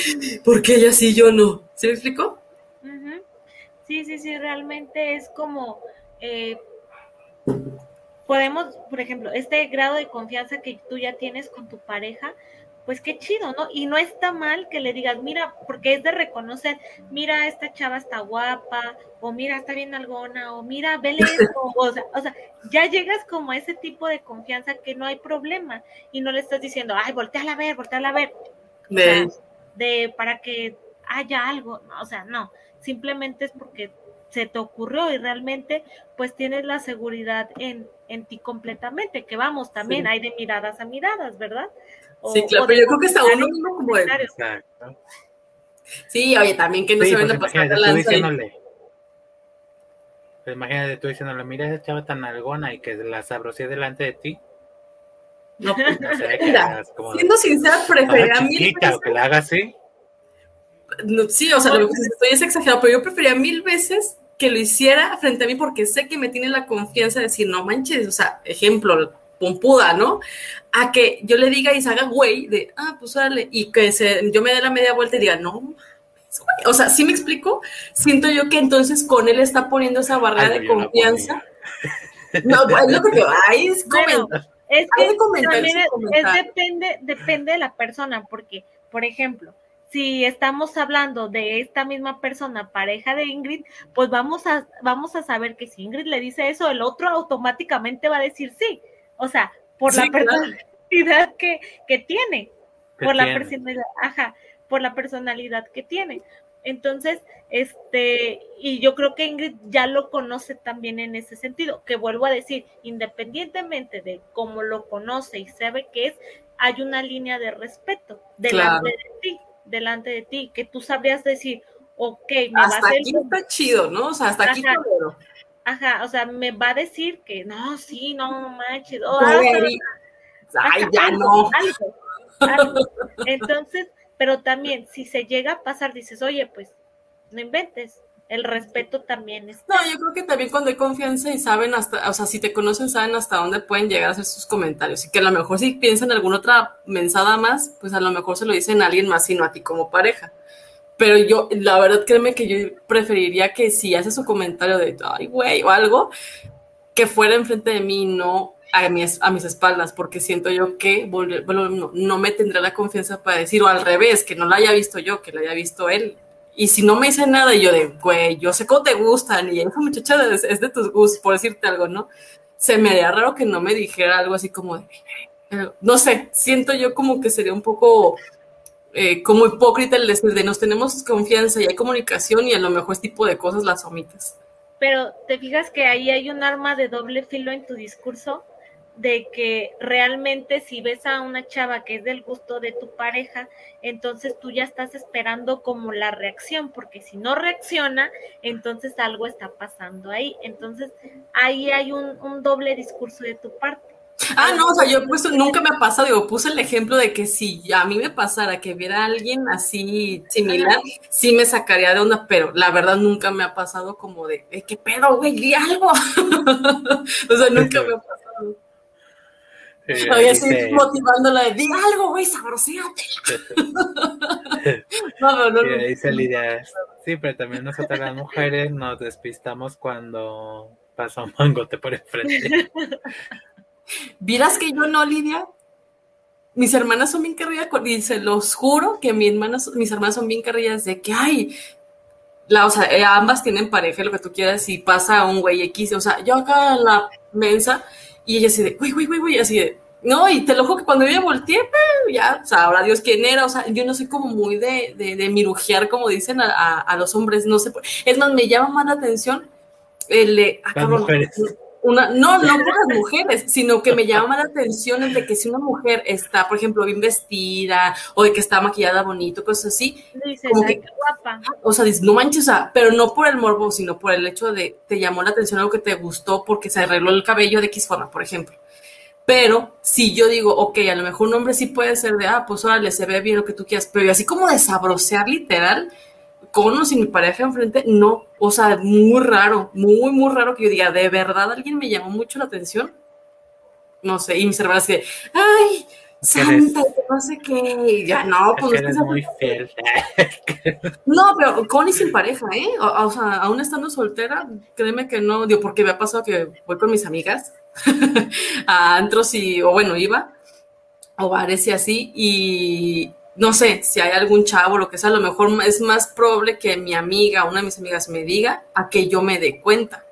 ¿por qué ella sí y yo no? ¿Sí me explico? Uh-huh. Sí, sí, sí, realmente es como, eh, podemos, por ejemplo, este grado de confianza que tú ya tienes con tu pareja, pues qué chido, ¿no? Y no está mal que le digas, mira, porque es de reconocer, mira, esta chava está guapa, o mira, está bien algona, o mira, vele esto, o sea, o sea, ya llegas como a ese tipo de confianza que no hay problema, y no le estás diciendo, ay, volteala a ver, volteala a ver, o sea, de para que haya algo, o sea, no, simplemente es porque se te ocurrió y realmente pues tienes la seguridad en, en ti completamente, que vamos, también sí. Hay de miradas a miradas, ¿verdad? O, sí, claro, pero yo creo que está uno mismo como de... Exacto. Sí, oye, también que no sí, se venga pues a pasar de lanza. Diciéndole, pues imagínate tú diciéndole, mira esa chava tan algona y que la sabrosía delante de ti. No, pues no sé, mira, como siendo de, sincera, prefería mil chiquita, veces... o que la haga así. No, sí, o sea, lo que estoy es exagerado, pero yo prefería mil veces que lo hiciera frente a mí porque sé que me tiene la confianza de decir, no manches, o sea, ejemplo... pompuda, ¿no? A que yo le diga y se haga güey de, ah, pues dale, y que se, yo me dé la media vuelta y diga, no, es güey. O sea, ¿sí me explico? Siento yo que entonces con él está poniendo esa barrera ay, de confianza. No, no, es lo que ahí es bueno, es que también es, es depende, depende de la persona, porque, por ejemplo, si estamos hablando de esta misma persona, pareja de Ingrid, pues vamos a, vamos a saber que si Ingrid le dice eso, el otro automáticamente va a decir sí. O sea, por sí, la personalidad claro. que, que tiene, que por tiene. la personalidad, ajá, por la personalidad que tiene. Entonces, este, y yo creo que Ingrid ya lo conoce también en ese sentido, que vuelvo a decir, independientemente de cómo lo conoce y sabe que es, hay una línea de respeto delante claro. de ti, delante de ti, que tú sabrías decir, ok, me hasta va a hacer... Hasta aquí está chido, ¿no? O sea, hasta ajá. aquí está bueno. Ajá, o sea, me va a decir que no, sí, no, manches. Oh, ay, ay, ya algo, no. Algo, algo. Entonces, pero también, si se llega a pasar, dices, oye, pues, no inventes. El respeto también es. No, yo creo que también cuando hay confianza y saben hasta, o sea, si te conocen, saben hasta dónde pueden llegar a hacer sus comentarios. Y que a lo mejor si piensan alguna otra mensada más, pues a lo mejor se lo dicen a alguien más, sino a ti como pareja. Pero yo, la verdad, créeme que yo preferiría que si hace su comentario de, ay, güey, o algo, que fuera enfrente de mí, no a mis, a mis espaldas, porque siento yo que bueno, no, no me tendrá la confianza para decir, o al revés, que no la haya visto yo, que la haya visto él, Y si no me dice nada, y yo de, güey, yo sé cómo te gustan, y esa muchacha es, es de tus gustos, por decirte algo, ¿no? Se me haría raro que no me dijera algo así como de, no sé, siento yo como que sería un poco eh, como hipócrita el decir de nos tenemos confianza y hay comunicación y a lo mejor este tipo de cosas las omites. Pero te fijas que ahí hay un arma de doble filo en tu discurso, de que realmente si ves a una chava que es del gusto de tu pareja, entonces tú ya estás esperando como la reacción, porque si no reacciona, entonces algo está pasando ahí. Entonces ahí hay un, un doble discurso de tu parte. Ah, no, o sea, yo pues nunca me ha pasado, digo, puse el ejemplo de que si a mí me pasara que viera a alguien así similar, sí me sacaría de onda, pero la verdad nunca me ha pasado como de, eh, ¿qué pedo, güey? Di algo. O sea, nunca me ha pasado. Sí, oye, estoy motivándola de, di algo, güey, sabrosíatela. No, no, no. Sí, dice Lidia. Sí, pero también nosotras las mujeres nos despistamos cuando pasa un mangote por enfrente. ¿Vieras que yo no, Lidia? Mis hermanas son bien carrillas, y se los juro que mis hermanas, mis hermanas son bien carrillas de que, ay, la, o sea, ambas tienen pareja, lo que tú quieras, y pasa un güey X, o sea, yo acá en la mensa, y ella así de, güey, güey, güey, güey, así de, no, y te lo juro que cuando yo me volteé, ya, o sea, sabrá Dios quién era, o sea, yo no soy como muy de, de, de mirujear, como dicen a, a, a los hombres, no sé, es más, me llama más la atención el de, ah, cabrón, Una, no, no por las mujeres, sino que me llama la atención el de que si una mujer está, por ejemplo, bien vestida o de que está maquillada bonito, cosas así. Dices, como que, guapa. O sea, dices, no manches, o sea, pero no por el morbo, sino por el hecho de te llamó la atención algo que te gustó porque se arregló el cabello de X forma, por ejemplo. Pero si yo digo, ok, a lo mejor un hombre sí puede ser de, ah, pues órale, se ve bien lo que tú quieras, pero así como de sabrosear literal, con o sin mi pareja enfrente, no, o sea, muy raro, muy, muy raro que yo diga, de verdad, alguien me llamó mucho la atención, no sé, y mis hermanas que, ay, santa, no sé qué, ya no, pues eres muy fiel. No, pero con y sin pareja, ¿eh? O, o sea, aún estando soltera, créeme que no, digo, porque me ha pasado que voy con mis amigas a antros y, o bueno, iba, o bares y así, y no sé, si hay algún chavo, lo que sea, a lo mejor es más probable que mi amiga, una de mis amigas me diga a que yo me dé cuenta.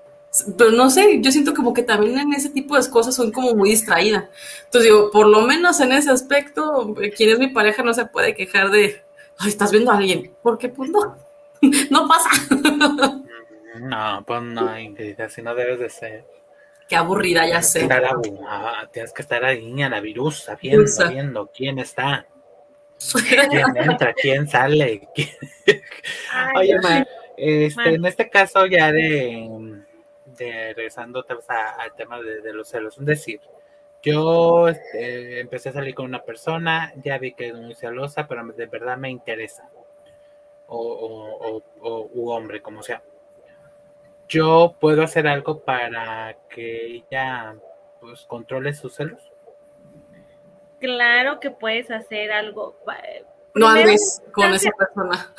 Pero no sé, yo siento como que también en ese tipo de cosas soy como muy distraída. Entonces digo, por lo menos en ese aspecto, quien es mi pareja no se puede quejar de, ay, estás viendo a alguien, porque pues no, no pasa. No, pues no, Ingrid, así no debes de ser. Qué aburrida, ya sé. Tienes que estar ahí a la virusa, viendo, virusa. viendo quién está. ¿Quién entra? ¿Quién sale? ¿Quién? Ay, oye, Mar, este, Mar, en este caso ya de, de regresando al tema de, de los celos, es decir, yo eh, empecé a salir con una persona, ya vi que es muy celosa, pero de verdad me interesa, o, o, o, o u hombre, como sea. ¿Yo puedo hacer algo para que ella pues controle sus celos? Claro que puedes hacer algo. No andes con esa persona.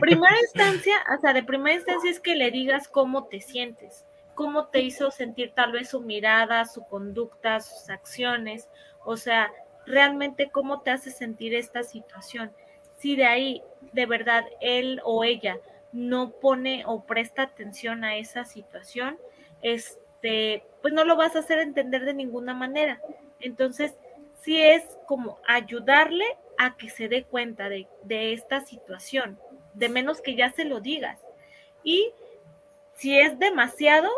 Primera instancia, o sea, de primera instancia es que le digas cómo te sientes, cómo te hizo sentir tal vez su mirada, su conducta, sus acciones, o sea, realmente cómo te hace sentir esta situación. Si de ahí, de verdad, él o ella no pone o presta atención a esa situación, este, pues no lo vas a hacer entender de ninguna manera. Entonces, sí es como ayudarle a que se dé cuenta de, de esta situación, de menos que ya se lo digas. Y si es demasiado,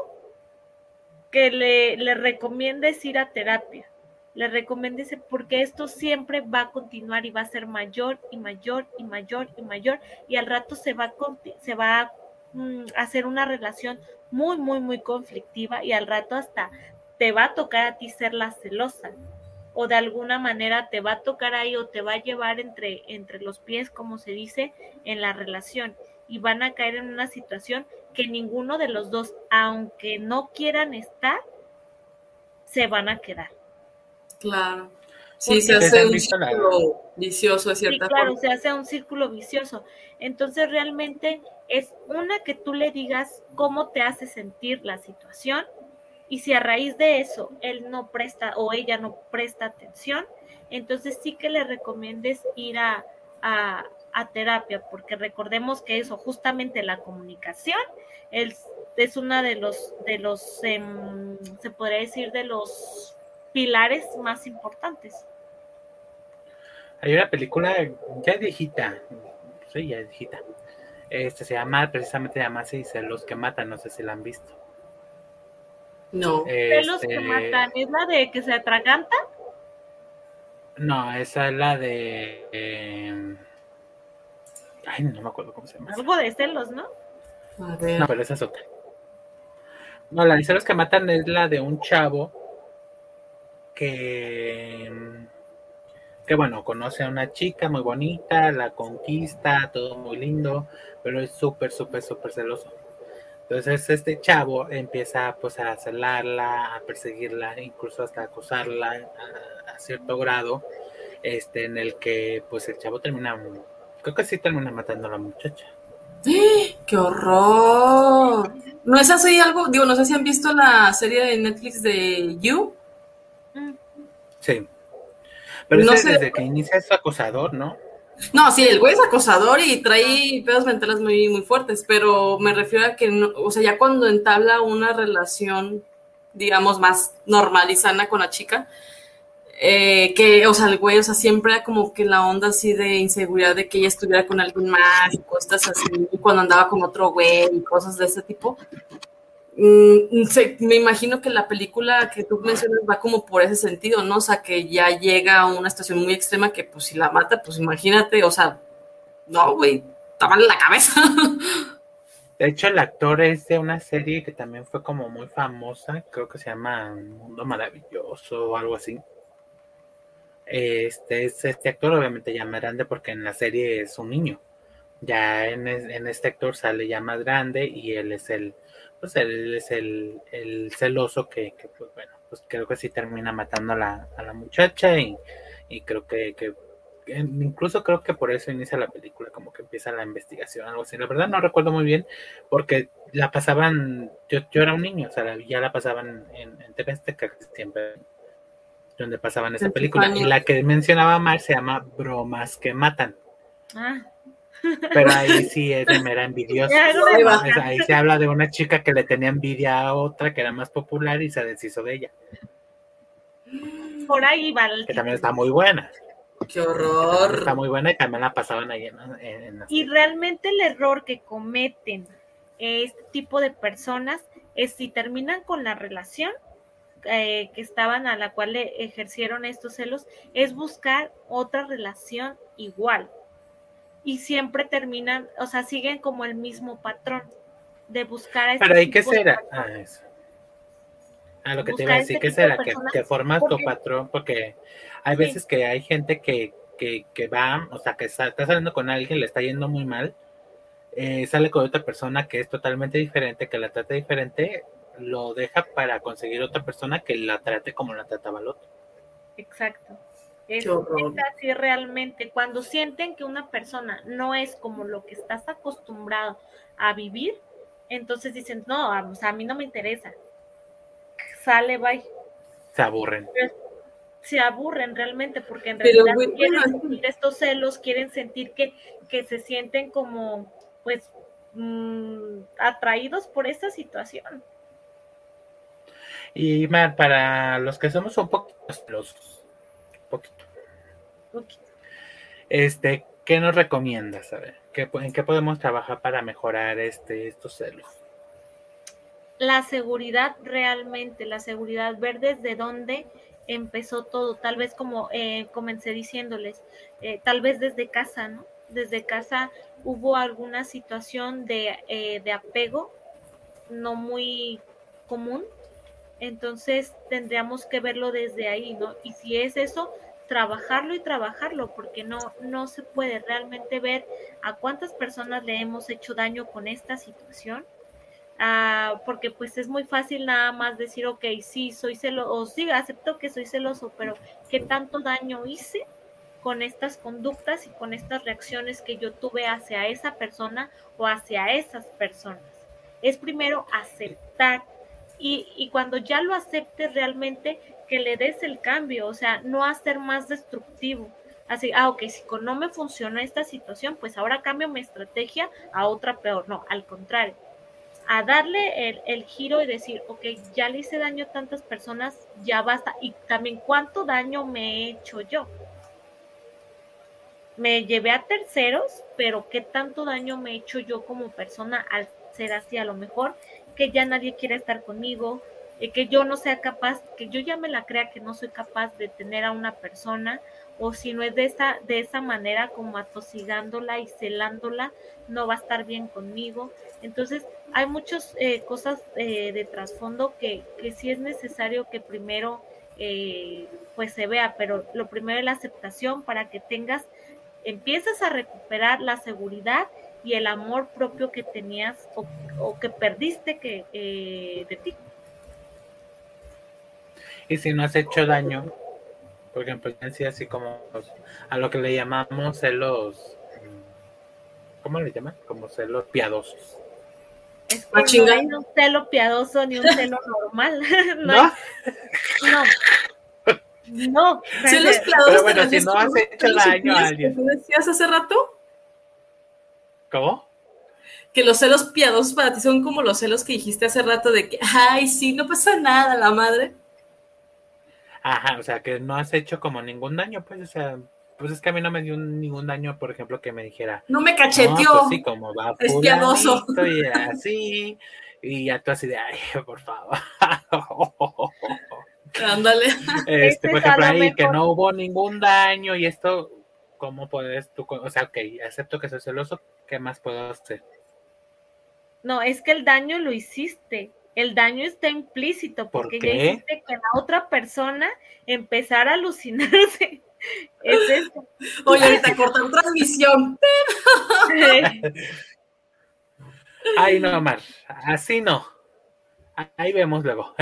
que le, le recomiendes ir a terapia, le recomiendes, porque esto siempre va a continuar y va a ser mayor y mayor y mayor y mayor, y al rato se va, se va a mm, hacer una relación muy, muy, muy conflictiva, y al rato hasta te va a tocar a ti ser la celosa, o de alguna manera te va a tocar ahí o te va a llevar entre, entre los pies, como se dice, en la relación, y van a caer en una situación que ninguno de los dos, aunque no quieran estar, se van a quedar. Claro. Sí, se hace un círculo vicioso de cierta forma. Sí, claro, se hace un círculo vicioso. Entonces, realmente es una que tú le digas cómo te hace sentir la situación, y si a raíz de eso él no presta o ella no presta atención, entonces sí que le recomiendes ir a, a, a terapia, porque recordemos que eso, justamente la comunicación, es, es una de los, de los eh, se podría decir, de los pilares más importantes. Hay una película, ya es viejita, sí, ya es viejita, este, se llama, precisamente llamarse y Celos que Matan, no sé si la han visto. No. Este... Celos que Matan, ¿es la de que se atraganta? No, esa es la de... Eh... Ay, no me acuerdo cómo se llama. Algo de celos, ¿no? A ver. No, pero esa es otra. No, la de Celos que Matan es la de un chavo que... que bueno, conoce a una chica muy bonita, la conquista, todo muy lindo, pero es súper, súper, súper celoso. Entonces este chavo empieza pues a celarla, a perseguirla, incluso hasta acosarla a, a cierto grado, este, en el que pues el chavo termina, creo que sí termina matando a la muchacha. ¡Qué horror! ¿No es así algo? Digo, no sé si han visto la serie de Netflix de You. Sí. Pero no ese, sé, desde que inicia es acosador, ¿no? No, sí, el güey es acosador y trae pedos mentales muy, muy fuertes, pero me refiero a que, no, o sea, ya cuando entabla una relación, digamos, más normal y sana con la chica, eh, que, o sea, el güey, o sea, siempre era como que la onda así de inseguridad de que ella estuviera con alguien más y cosas así, cuando andaba con otro güey y cosas de ese tipo. Mm, se, me imagino que la película que tú mencionas va como por ese sentido, ¿no? O sea, que ya llega a una situación muy extrema que, pues, si la mata, pues, imagínate, o sea, no, güey, está mal en la cabeza. De hecho, el actor es de una serie que también fue como muy famosa, creo que se llama Mundo Maravilloso o algo así. Este, este actor obviamente ya más grande porque en la serie es un niño. Ya en, en este actor sale ya más grande y él es el pues él es el, el celoso que, que, pues bueno, pues creo que sí termina matando a la, a la muchacha y, y creo que, que, incluso creo que por eso inicia la película, como que empieza la investigación, algo así. La verdad no recuerdo muy bien porque la pasaban, yo, yo era un niño, o sea, ya la pasaban en, en T V Azteca siempre, donde pasaban esa película. Y la que mencionaba Mar se llama Bromas que Matan. Ah. Pero ahí sí es de mera envidiosa. Ahí se habla de una chica que le tenía envidia a otra que era más popular y se deshizo de ella. Por ahí va el... Que también está muy buena. ¡Qué horror! Está muy buena y también la pasaban ahí en, en las... Y realmente el error que cometen este tipo de personas es si terminan con la relación eh, que estaban, a la cual ejercieron estos celos, es buscar otra relación igual. Y siempre terminan, o sea, siguen como el mismo patrón de buscar a este Pero ahí qué será, ah, eso. Ah, lo que te iba a decir, ¿qué será? Que te formas tu patrón, porque hay veces que hay gente que, que, que va, o sea, que está, está saliendo con alguien, le está yendo muy mal, eh, sale con otra persona que es totalmente diferente, que la trata diferente, lo deja para conseguir otra persona que la trate como la trataba el otro. Exacto. Es, es así realmente, cuando sienten que una persona no es como lo que estás acostumbrado a vivir, entonces dicen, no, a, o sea, a mí no me interesa, sale, bye. Se aburren. Pero, se aburren realmente, porque en Pero realidad muy, quieren muy, sentir estos celos, quieren sentir que, que se sienten como, pues, mmm, atraídos por esta situación. Y Mar, para los que somos un poquito celosos, Poquito. poquito. Este, ¿qué nos recomiendas? A ver, ¿qué, ¿en qué podemos trabajar para mejorar este, estos celos? La seguridad realmente, la seguridad, ver desde dónde empezó todo, tal vez como eh, comencé diciéndoles, eh, tal vez desde casa, ¿no? Desde casa hubo alguna situación de, eh, de apego no muy común. Entonces tendríamos que verlo desde ahí, ¿no? Y si es eso, trabajarlo y trabajarlo, porque no, no se puede realmente ver a cuántas personas le hemos hecho daño con esta situación, ah, porque pues es muy fácil nada más decir, ok, sí, soy celoso, o sí, acepto que soy celoso, pero ¿qué tanto daño hice con estas conductas y con estas reacciones que yo tuve hacia esa persona o hacia esas personas? Es primero aceptar. Y, y cuando ya lo aceptes realmente, que le des el cambio, o sea, no hacer más destructivo, así, ah, ok, si no me funciona esta situación, pues ahora cambio mi estrategia a otra peor. No, al contrario, a darle el, el giro y decir, ok, ya le hice daño a tantas personas, ya basta. Y también, ¿cuánto daño me he hecho yo? Me llevé a terceros, pero ¿qué tanto daño me he hecho yo como persona al ser así? A lo mejor que ya nadie quiera estar conmigo, eh, que yo no sea capaz, que yo ya me la crea que no soy capaz de tener a una persona, o si no es de esa, de esa manera, como atosigándola y celándola, no va a estar bien conmigo. Entonces, hay muchas eh, cosas eh, de trasfondo que, que sí es necesario que primero eh, pues se vea, pero lo primero es la aceptación para que tengas, empiezas a recuperar la seguridad y el amor propio que tenías o, o que perdiste que, eh, de ti. Y si no has hecho daño, porque en presencia así como a lo que le llamamos celos, ¿cómo le llaman? Como celos piadosos. Es que no hay un celo piadoso ni un celo normal. No. ¿No? No. No. Celos piadosos. Pero bueno, si no has hecho daño a alguien. ¿Tú decías hace rato? ¿Cómo? Que los celos piadosos para ti son como los celos que dijiste hace rato de que, ay, sí, no pasa nada, la madre. Ajá, o sea, que no has hecho como ningún daño, pues, o sea, pues es que a mí no me dio ningún daño, por ejemplo, que me dijera... No me cacheteó. No, pues sí, como va es piadoso. Y así, y ya tú así de, ay, por favor. Ándale. Este, este por ejemplo, ahí mejor. Que no hubo ningún daño y esto, ¿cómo puedes tú? O sea, ok, acepto que soy celoso, ¿qué más puedo hacer? No, es que el daño lo hiciste. El daño está implícito porque ¿por ya hiciste que la otra persona empezara a alucinarse. Es eso. Oye, ahorita cortan transmisión. Ay, no, Mar. Así no. Ahí vemos luego.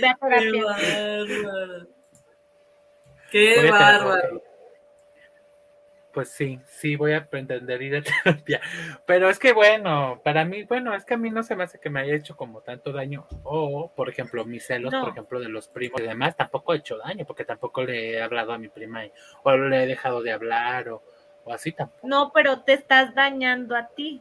Ve a terapia. Qué bárbaro. Qué bárbaro. Pues sí, sí voy a pretender ir a terapia, pero es que bueno, para mí, bueno, es que a mí no se me hace que me haya hecho como tanto daño, o por ejemplo, mis celos, no. Por ejemplo, de los primos y demás, tampoco he hecho daño, porque tampoco le he hablado a mi prima, o le he dejado de hablar, o, o así tampoco. No, pero te estás dañando a ti,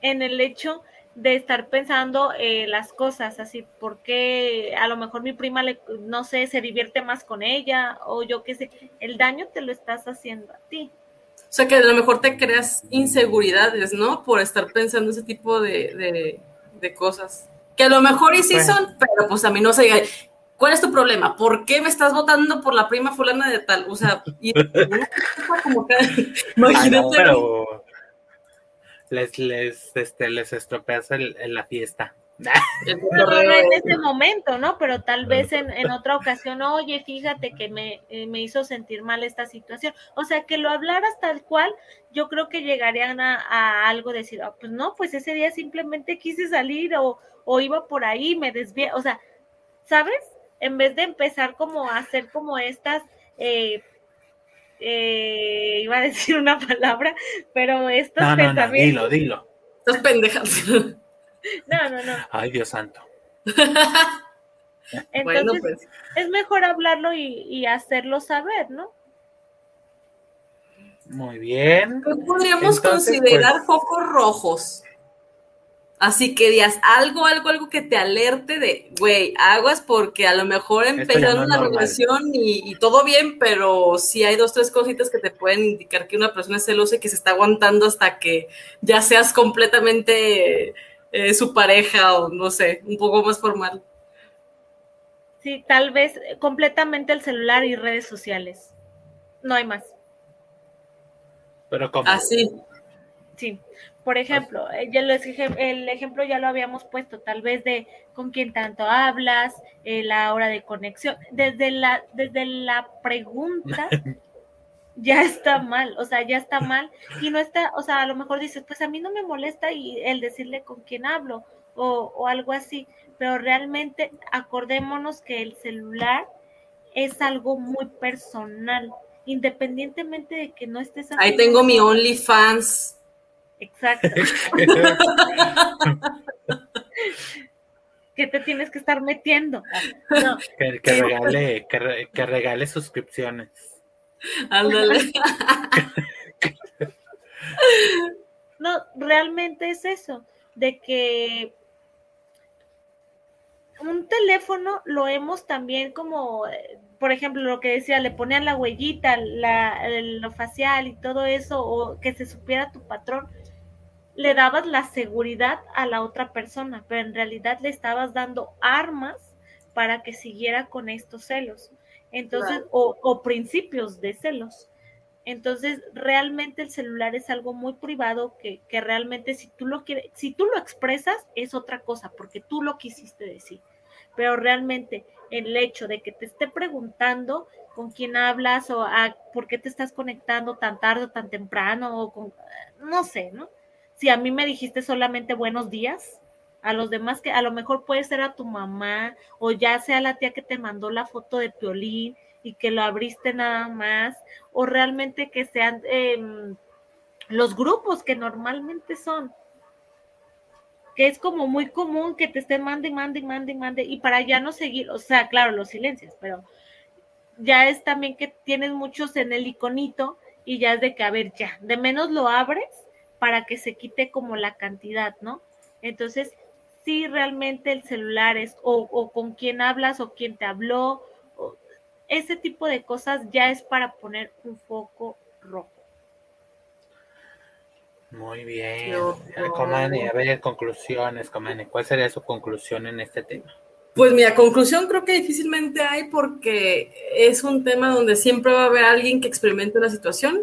en el hecho de estar pensando eh, las cosas, así, porque a lo mejor mi prima, le, no sé, se divierte más con ella, o yo qué sé, el daño te lo estás haciendo a ti. O sea, que a lo mejor te creas inseguridades, ¿no? Por estar pensando ese tipo de, de, de cosas, que a lo mejor y sí bueno. Son, pero pues a mí no sé, ¿cuál es tu problema? ¿Por qué me estás votando por la prima fulana de tal? O sea, y, como que, imagínate. Ay, no, pero... les les este les estropeas el, en la fiesta. Pero no en ese momento, ¿no? Pero tal vez en, en otra ocasión, oye, fíjate que me, eh, me hizo sentir mal esta situación. O sea, que lo hablaras tal cual, yo creo que llegarían a, a algo, decir, oh, pues no, pues ese día simplemente quise salir o, o iba por ahí, me desvié. O sea, ¿sabes? En vez de empezar como a hacer como estas... Eh, Eh, iba a decir una palabra, pero estos no, no, pensamientos... No, dilo, dilo. Estos pendejas. No, no, no. Ay, Dios santo. Entonces, bueno, pues. Es mejor hablarlo y, y hacerlo saber, ¿no? Muy bien. ¿Qué podríamos entonces considerar pues... focos rojos? Así que digas algo, algo, algo que te alerte de, güey, aguas porque a lo mejor empezaron la relación y, y todo bien, pero sí hay dos, tres cositas que te pueden indicar que una persona es celosa y que se está aguantando hasta que ya seas completamente eh, su pareja o no sé, un poco más formal. Sí, tal vez completamente el celular y redes sociales. No hay más. Pero ¿cómo? Así. Sí. Por ejemplo, el ejemplo ya lo habíamos puesto, tal vez de con quién tanto hablas, eh, la hora de conexión, desde la, desde la pregunta ya está mal, o sea, ya está mal, y no está, o sea, a lo mejor dices, pues a mí no me molesta y el decirle con quién hablo, o, o algo así, pero realmente acordémonos que el celular es algo muy personal, independientemente de que no estés... Ahí aquí, tengo mi OnlyFans... Exacto. ¿Qué te tienes que estar metiendo? No. Que, que, regale, que, re, que regale suscripciones. Ándale. No, realmente es eso, de que un teléfono lo hemos también como, por ejemplo, lo que decía, le ponían la huellita, la, lo facial y todo eso, o que se supiera tu patrón, le dabas la seguridad a la otra persona, pero en realidad le estabas dando armas para que siguiera con estos celos. Entonces, claro. o, o principios de celos. Entonces, realmente el celular es algo muy privado que, que realmente si tú lo quieres, si tú lo expresas, es otra cosa, porque tú lo quisiste decir. Pero realmente el hecho de que te esté preguntando con quién hablas o a, por qué te estás conectando tan tarde o tan temprano, o con, no sé, ¿no? Si a mí me dijiste solamente buenos días, a los demás, que a lo mejor puede ser a tu mamá o ya sea la tía que te mandó la foto de Piolín y que lo abriste nada más, o realmente que sean eh, los grupos que normalmente son, que es como muy común que te estén mande, mande, mande, mande, y para ya no seguir, o sea, claro, los silencias, pero ya es también que tienes muchos en el iconito y ya es de que, a ver, ya, de menos lo abres para que se quite como la cantidad, ¿no? Entonces, sí, realmente el celular es, o, o con quién hablas, o quién te habló, o, ese tipo de cosas ya es para poner un foco rojo. Muy bien. Comane, a ver, conclusiones, Comane, ¿cuál sería su conclusión en este tema? Pues mira, conclusión creo que difícilmente hay, porque es un tema donde siempre va a haber alguien que experimente la situación,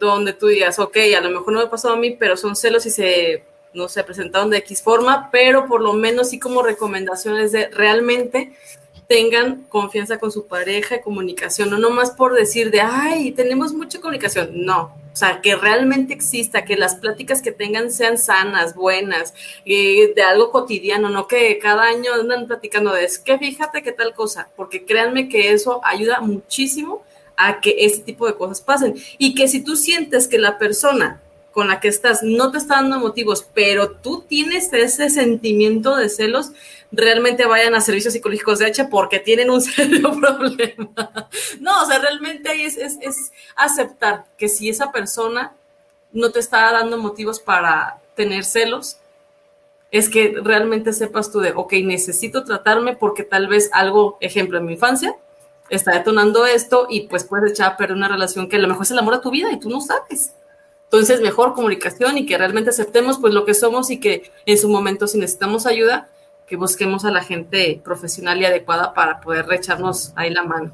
donde tú digas, ok, a lo mejor no me ha pasado a mí, pero son celos y se, no sé, presentaron de X forma, pero por lo menos sí como recomendaciones de realmente tengan confianza con su pareja y comunicación, no nomás por decir de, ay, tenemos mucha comunicación, no. O sea, que realmente exista, que las pláticas que tengan sean sanas, buenas, eh, de algo cotidiano, no que cada año andan platicando de, es que fíjate qué tal cosa, porque créanme que eso ayuda muchísimo a que este tipo de cosas pasen. Y que si tú sientes que la persona con la que estás no te está dando motivos, pero tú tienes ese sentimiento de celos, realmente vayan a Servicios Psicológicos de D and H porque tienen un serio problema. No, o sea, realmente es, es, es aceptar que si esa persona no te está dando motivos para tener celos, es que realmente sepas tú de, ok, necesito tratarme porque tal vez algo, ejemplo, en mi infancia, está detonando esto y pues puedes echar a perder una relación que a lo mejor es el amor a tu vida y tú no sabes. Entonces, mejor comunicación y que realmente aceptemos pues lo que somos y que en su momento, si necesitamos ayuda, que busquemos a la gente profesional y adecuada para poder echarnos ahí la mano.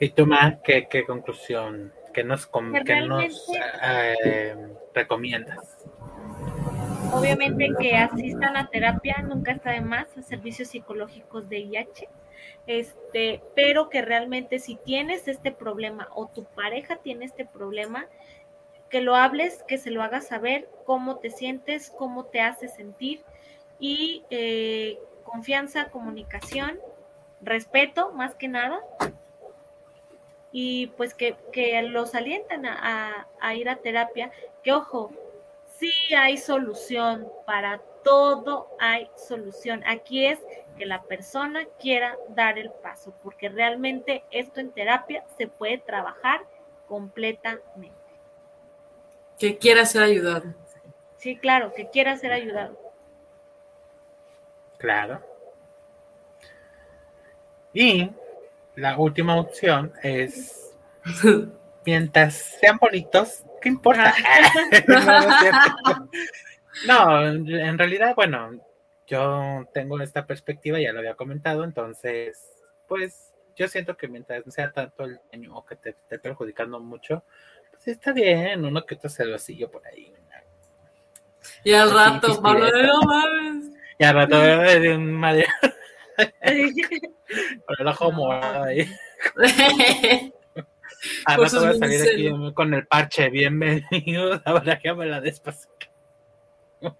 Y tú, Ma, ¿qué, qué conclusión? ¿Qué nos, com- ¿qué nos eh, recomiendas? Obviamente que asistan a terapia, nunca está de más, a Servicios Psicológicos de D and H. Este, pero que realmente si tienes este problema o tu pareja tiene este problema, que lo hables, que se lo hagas saber, cómo te sientes, cómo te hace sentir, y eh, confianza, comunicación, respeto más que nada, y pues que, que los alientan a, a, a ir a terapia, que ojo, sí hay solución, para todo hay solución, aquí es que la persona quiera dar el paso, porque realmente esto en terapia se puede trabajar completamente. Que quiera ser ayudado. Sí, claro, que quiera ser ayudado. Claro. Y la última opción es, mientras sean bonitos, ¿qué importa? no, no, no, en realidad, bueno, yo tengo esta perspectiva, ya lo había comentado, entonces, pues, yo siento que mientras no sea tanto el daño o que te esté perjudicando mucho, pues está bien, uno que otro celosillo por ahí. Y al rato, Pablo, no mames. Y al rato, de un madre. Con el ojo morado ahí. Ahora voy a salir aquí con el parche, bienvenidos a Barájamela Despacito.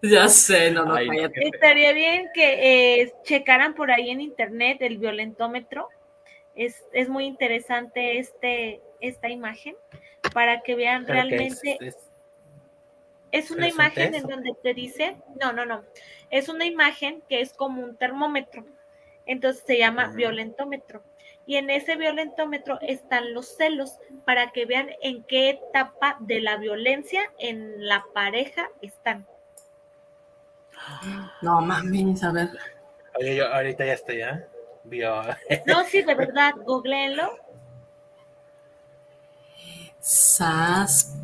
Ya sé, no, no, Ay, cállate. No, estaría bien que eh, checaran por ahí en internet el violentómetro. Es, es muy interesante este esta imagen para que vean. Creo realmente. Que es, es, Es una ¿Es imagen un en donde te dice, no, no, no, es una imagen que es como un termómetro, entonces se llama uh-huh. violentómetro, y en ese violentómetro están los celos para que vean en qué etapa de la violencia en la pareja están. No, mami, a ver. Oye, yo ahorita ya estoy, ¿eh? Bio. No, sí, de verdad, googleenlo. Sas.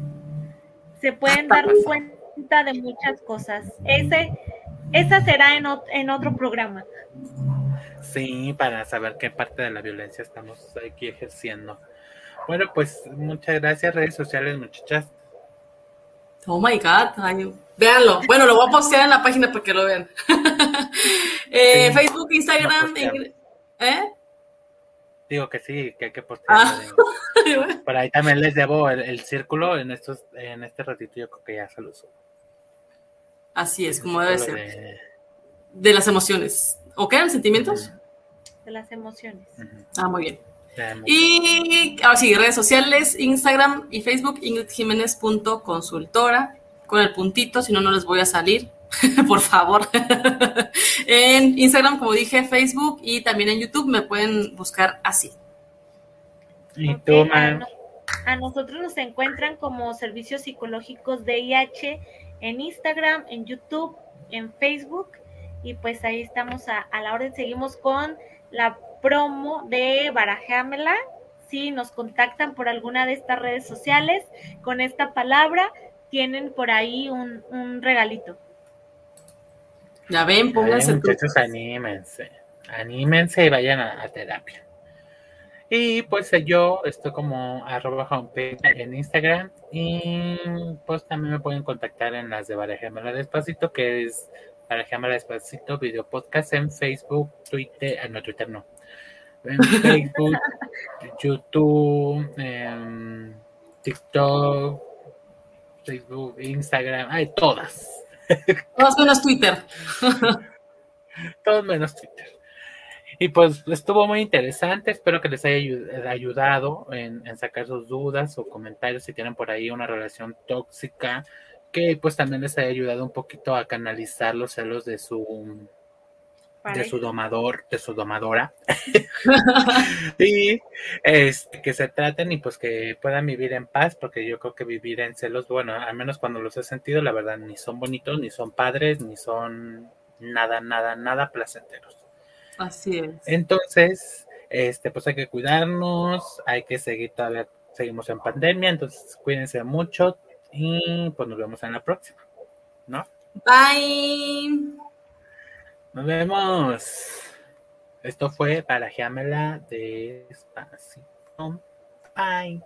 Se pueden dar cuenta de muchas cosas. Ese, esa será en, ot- en otro programa. Sí, para saber qué parte de la violencia estamos aquí ejerciendo. Bueno, pues muchas gracias, redes sociales, muchachas. Oh my God, ay, véanlo. Bueno, lo voy a postear en la página para que lo vean. eh, sí, Facebook, Instagram, no Ingr- ¿eh? Digo que sí, que hay que postear. Ah. Por ahí también les debo el, el círculo. En estos, en este ratito yo creo que ya se lo subo. Así es, el como debe ser. De... de las emociones. ¿O qué? ¿Los sentimientos? De las emociones. Uh-huh. Ah, muy bien. Y ahora sí, redes sociales, Instagram y Facebook, ingrid jiménez punto consultora, con el puntito, si no, no les voy a salir, por favor. En Instagram, como dije, Facebook y también en YouTube me pueden buscar así. Y okay, tú, a, no, a nosotros nos encuentran como Servicios Psicológicos D y H en Instagram, en YouTube, en Facebook, y pues ahí estamos a, a la orden. Seguimos con la promo de Barájamela. Si nos contactan por alguna de estas redes sociales con esta palabra, tienen por ahí un, un regalito. Ya ven, pónganse. Muchachos, anímense, anímense y vayan a, a terapia. Y pues yo estoy como arroba JuanpiAguilera en Instagram, y pues también me pueden contactar en las de Barájamela Despacito, que es Barájamela Despacito Video Podcast en Facebook, Twitter, no, Twitter no. En Facebook, YouTube, eh, TikTok, Facebook, Instagram, hay todas. Todas menos Twitter. Todos menos Twitter. Y pues estuvo muy interesante. Espero que les haya ayudado en, en sacar sus dudas o comentarios si tienen por ahí una relación tóxica, que pues también les haya ayudado un poquito a canalizar los celos de su... de su domador, de su domadora. Y este, que se traten y pues que puedan vivir en paz, porque yo creo que vivir en celos, bueno, al menos cuando los he sentido, la verdad, ni son bonitos, ni son padres, ni son nada, nada, nada placenteros. Así es. Entonces, este, pues hay que cuidarnos, hay que seguir, todavía seguimos en pandemia, entonces cuídense mucho y pues nos vemos en la próxima, ¿no? Bye. Nos vemos. Esto fue Barájamela Despacito. Bye.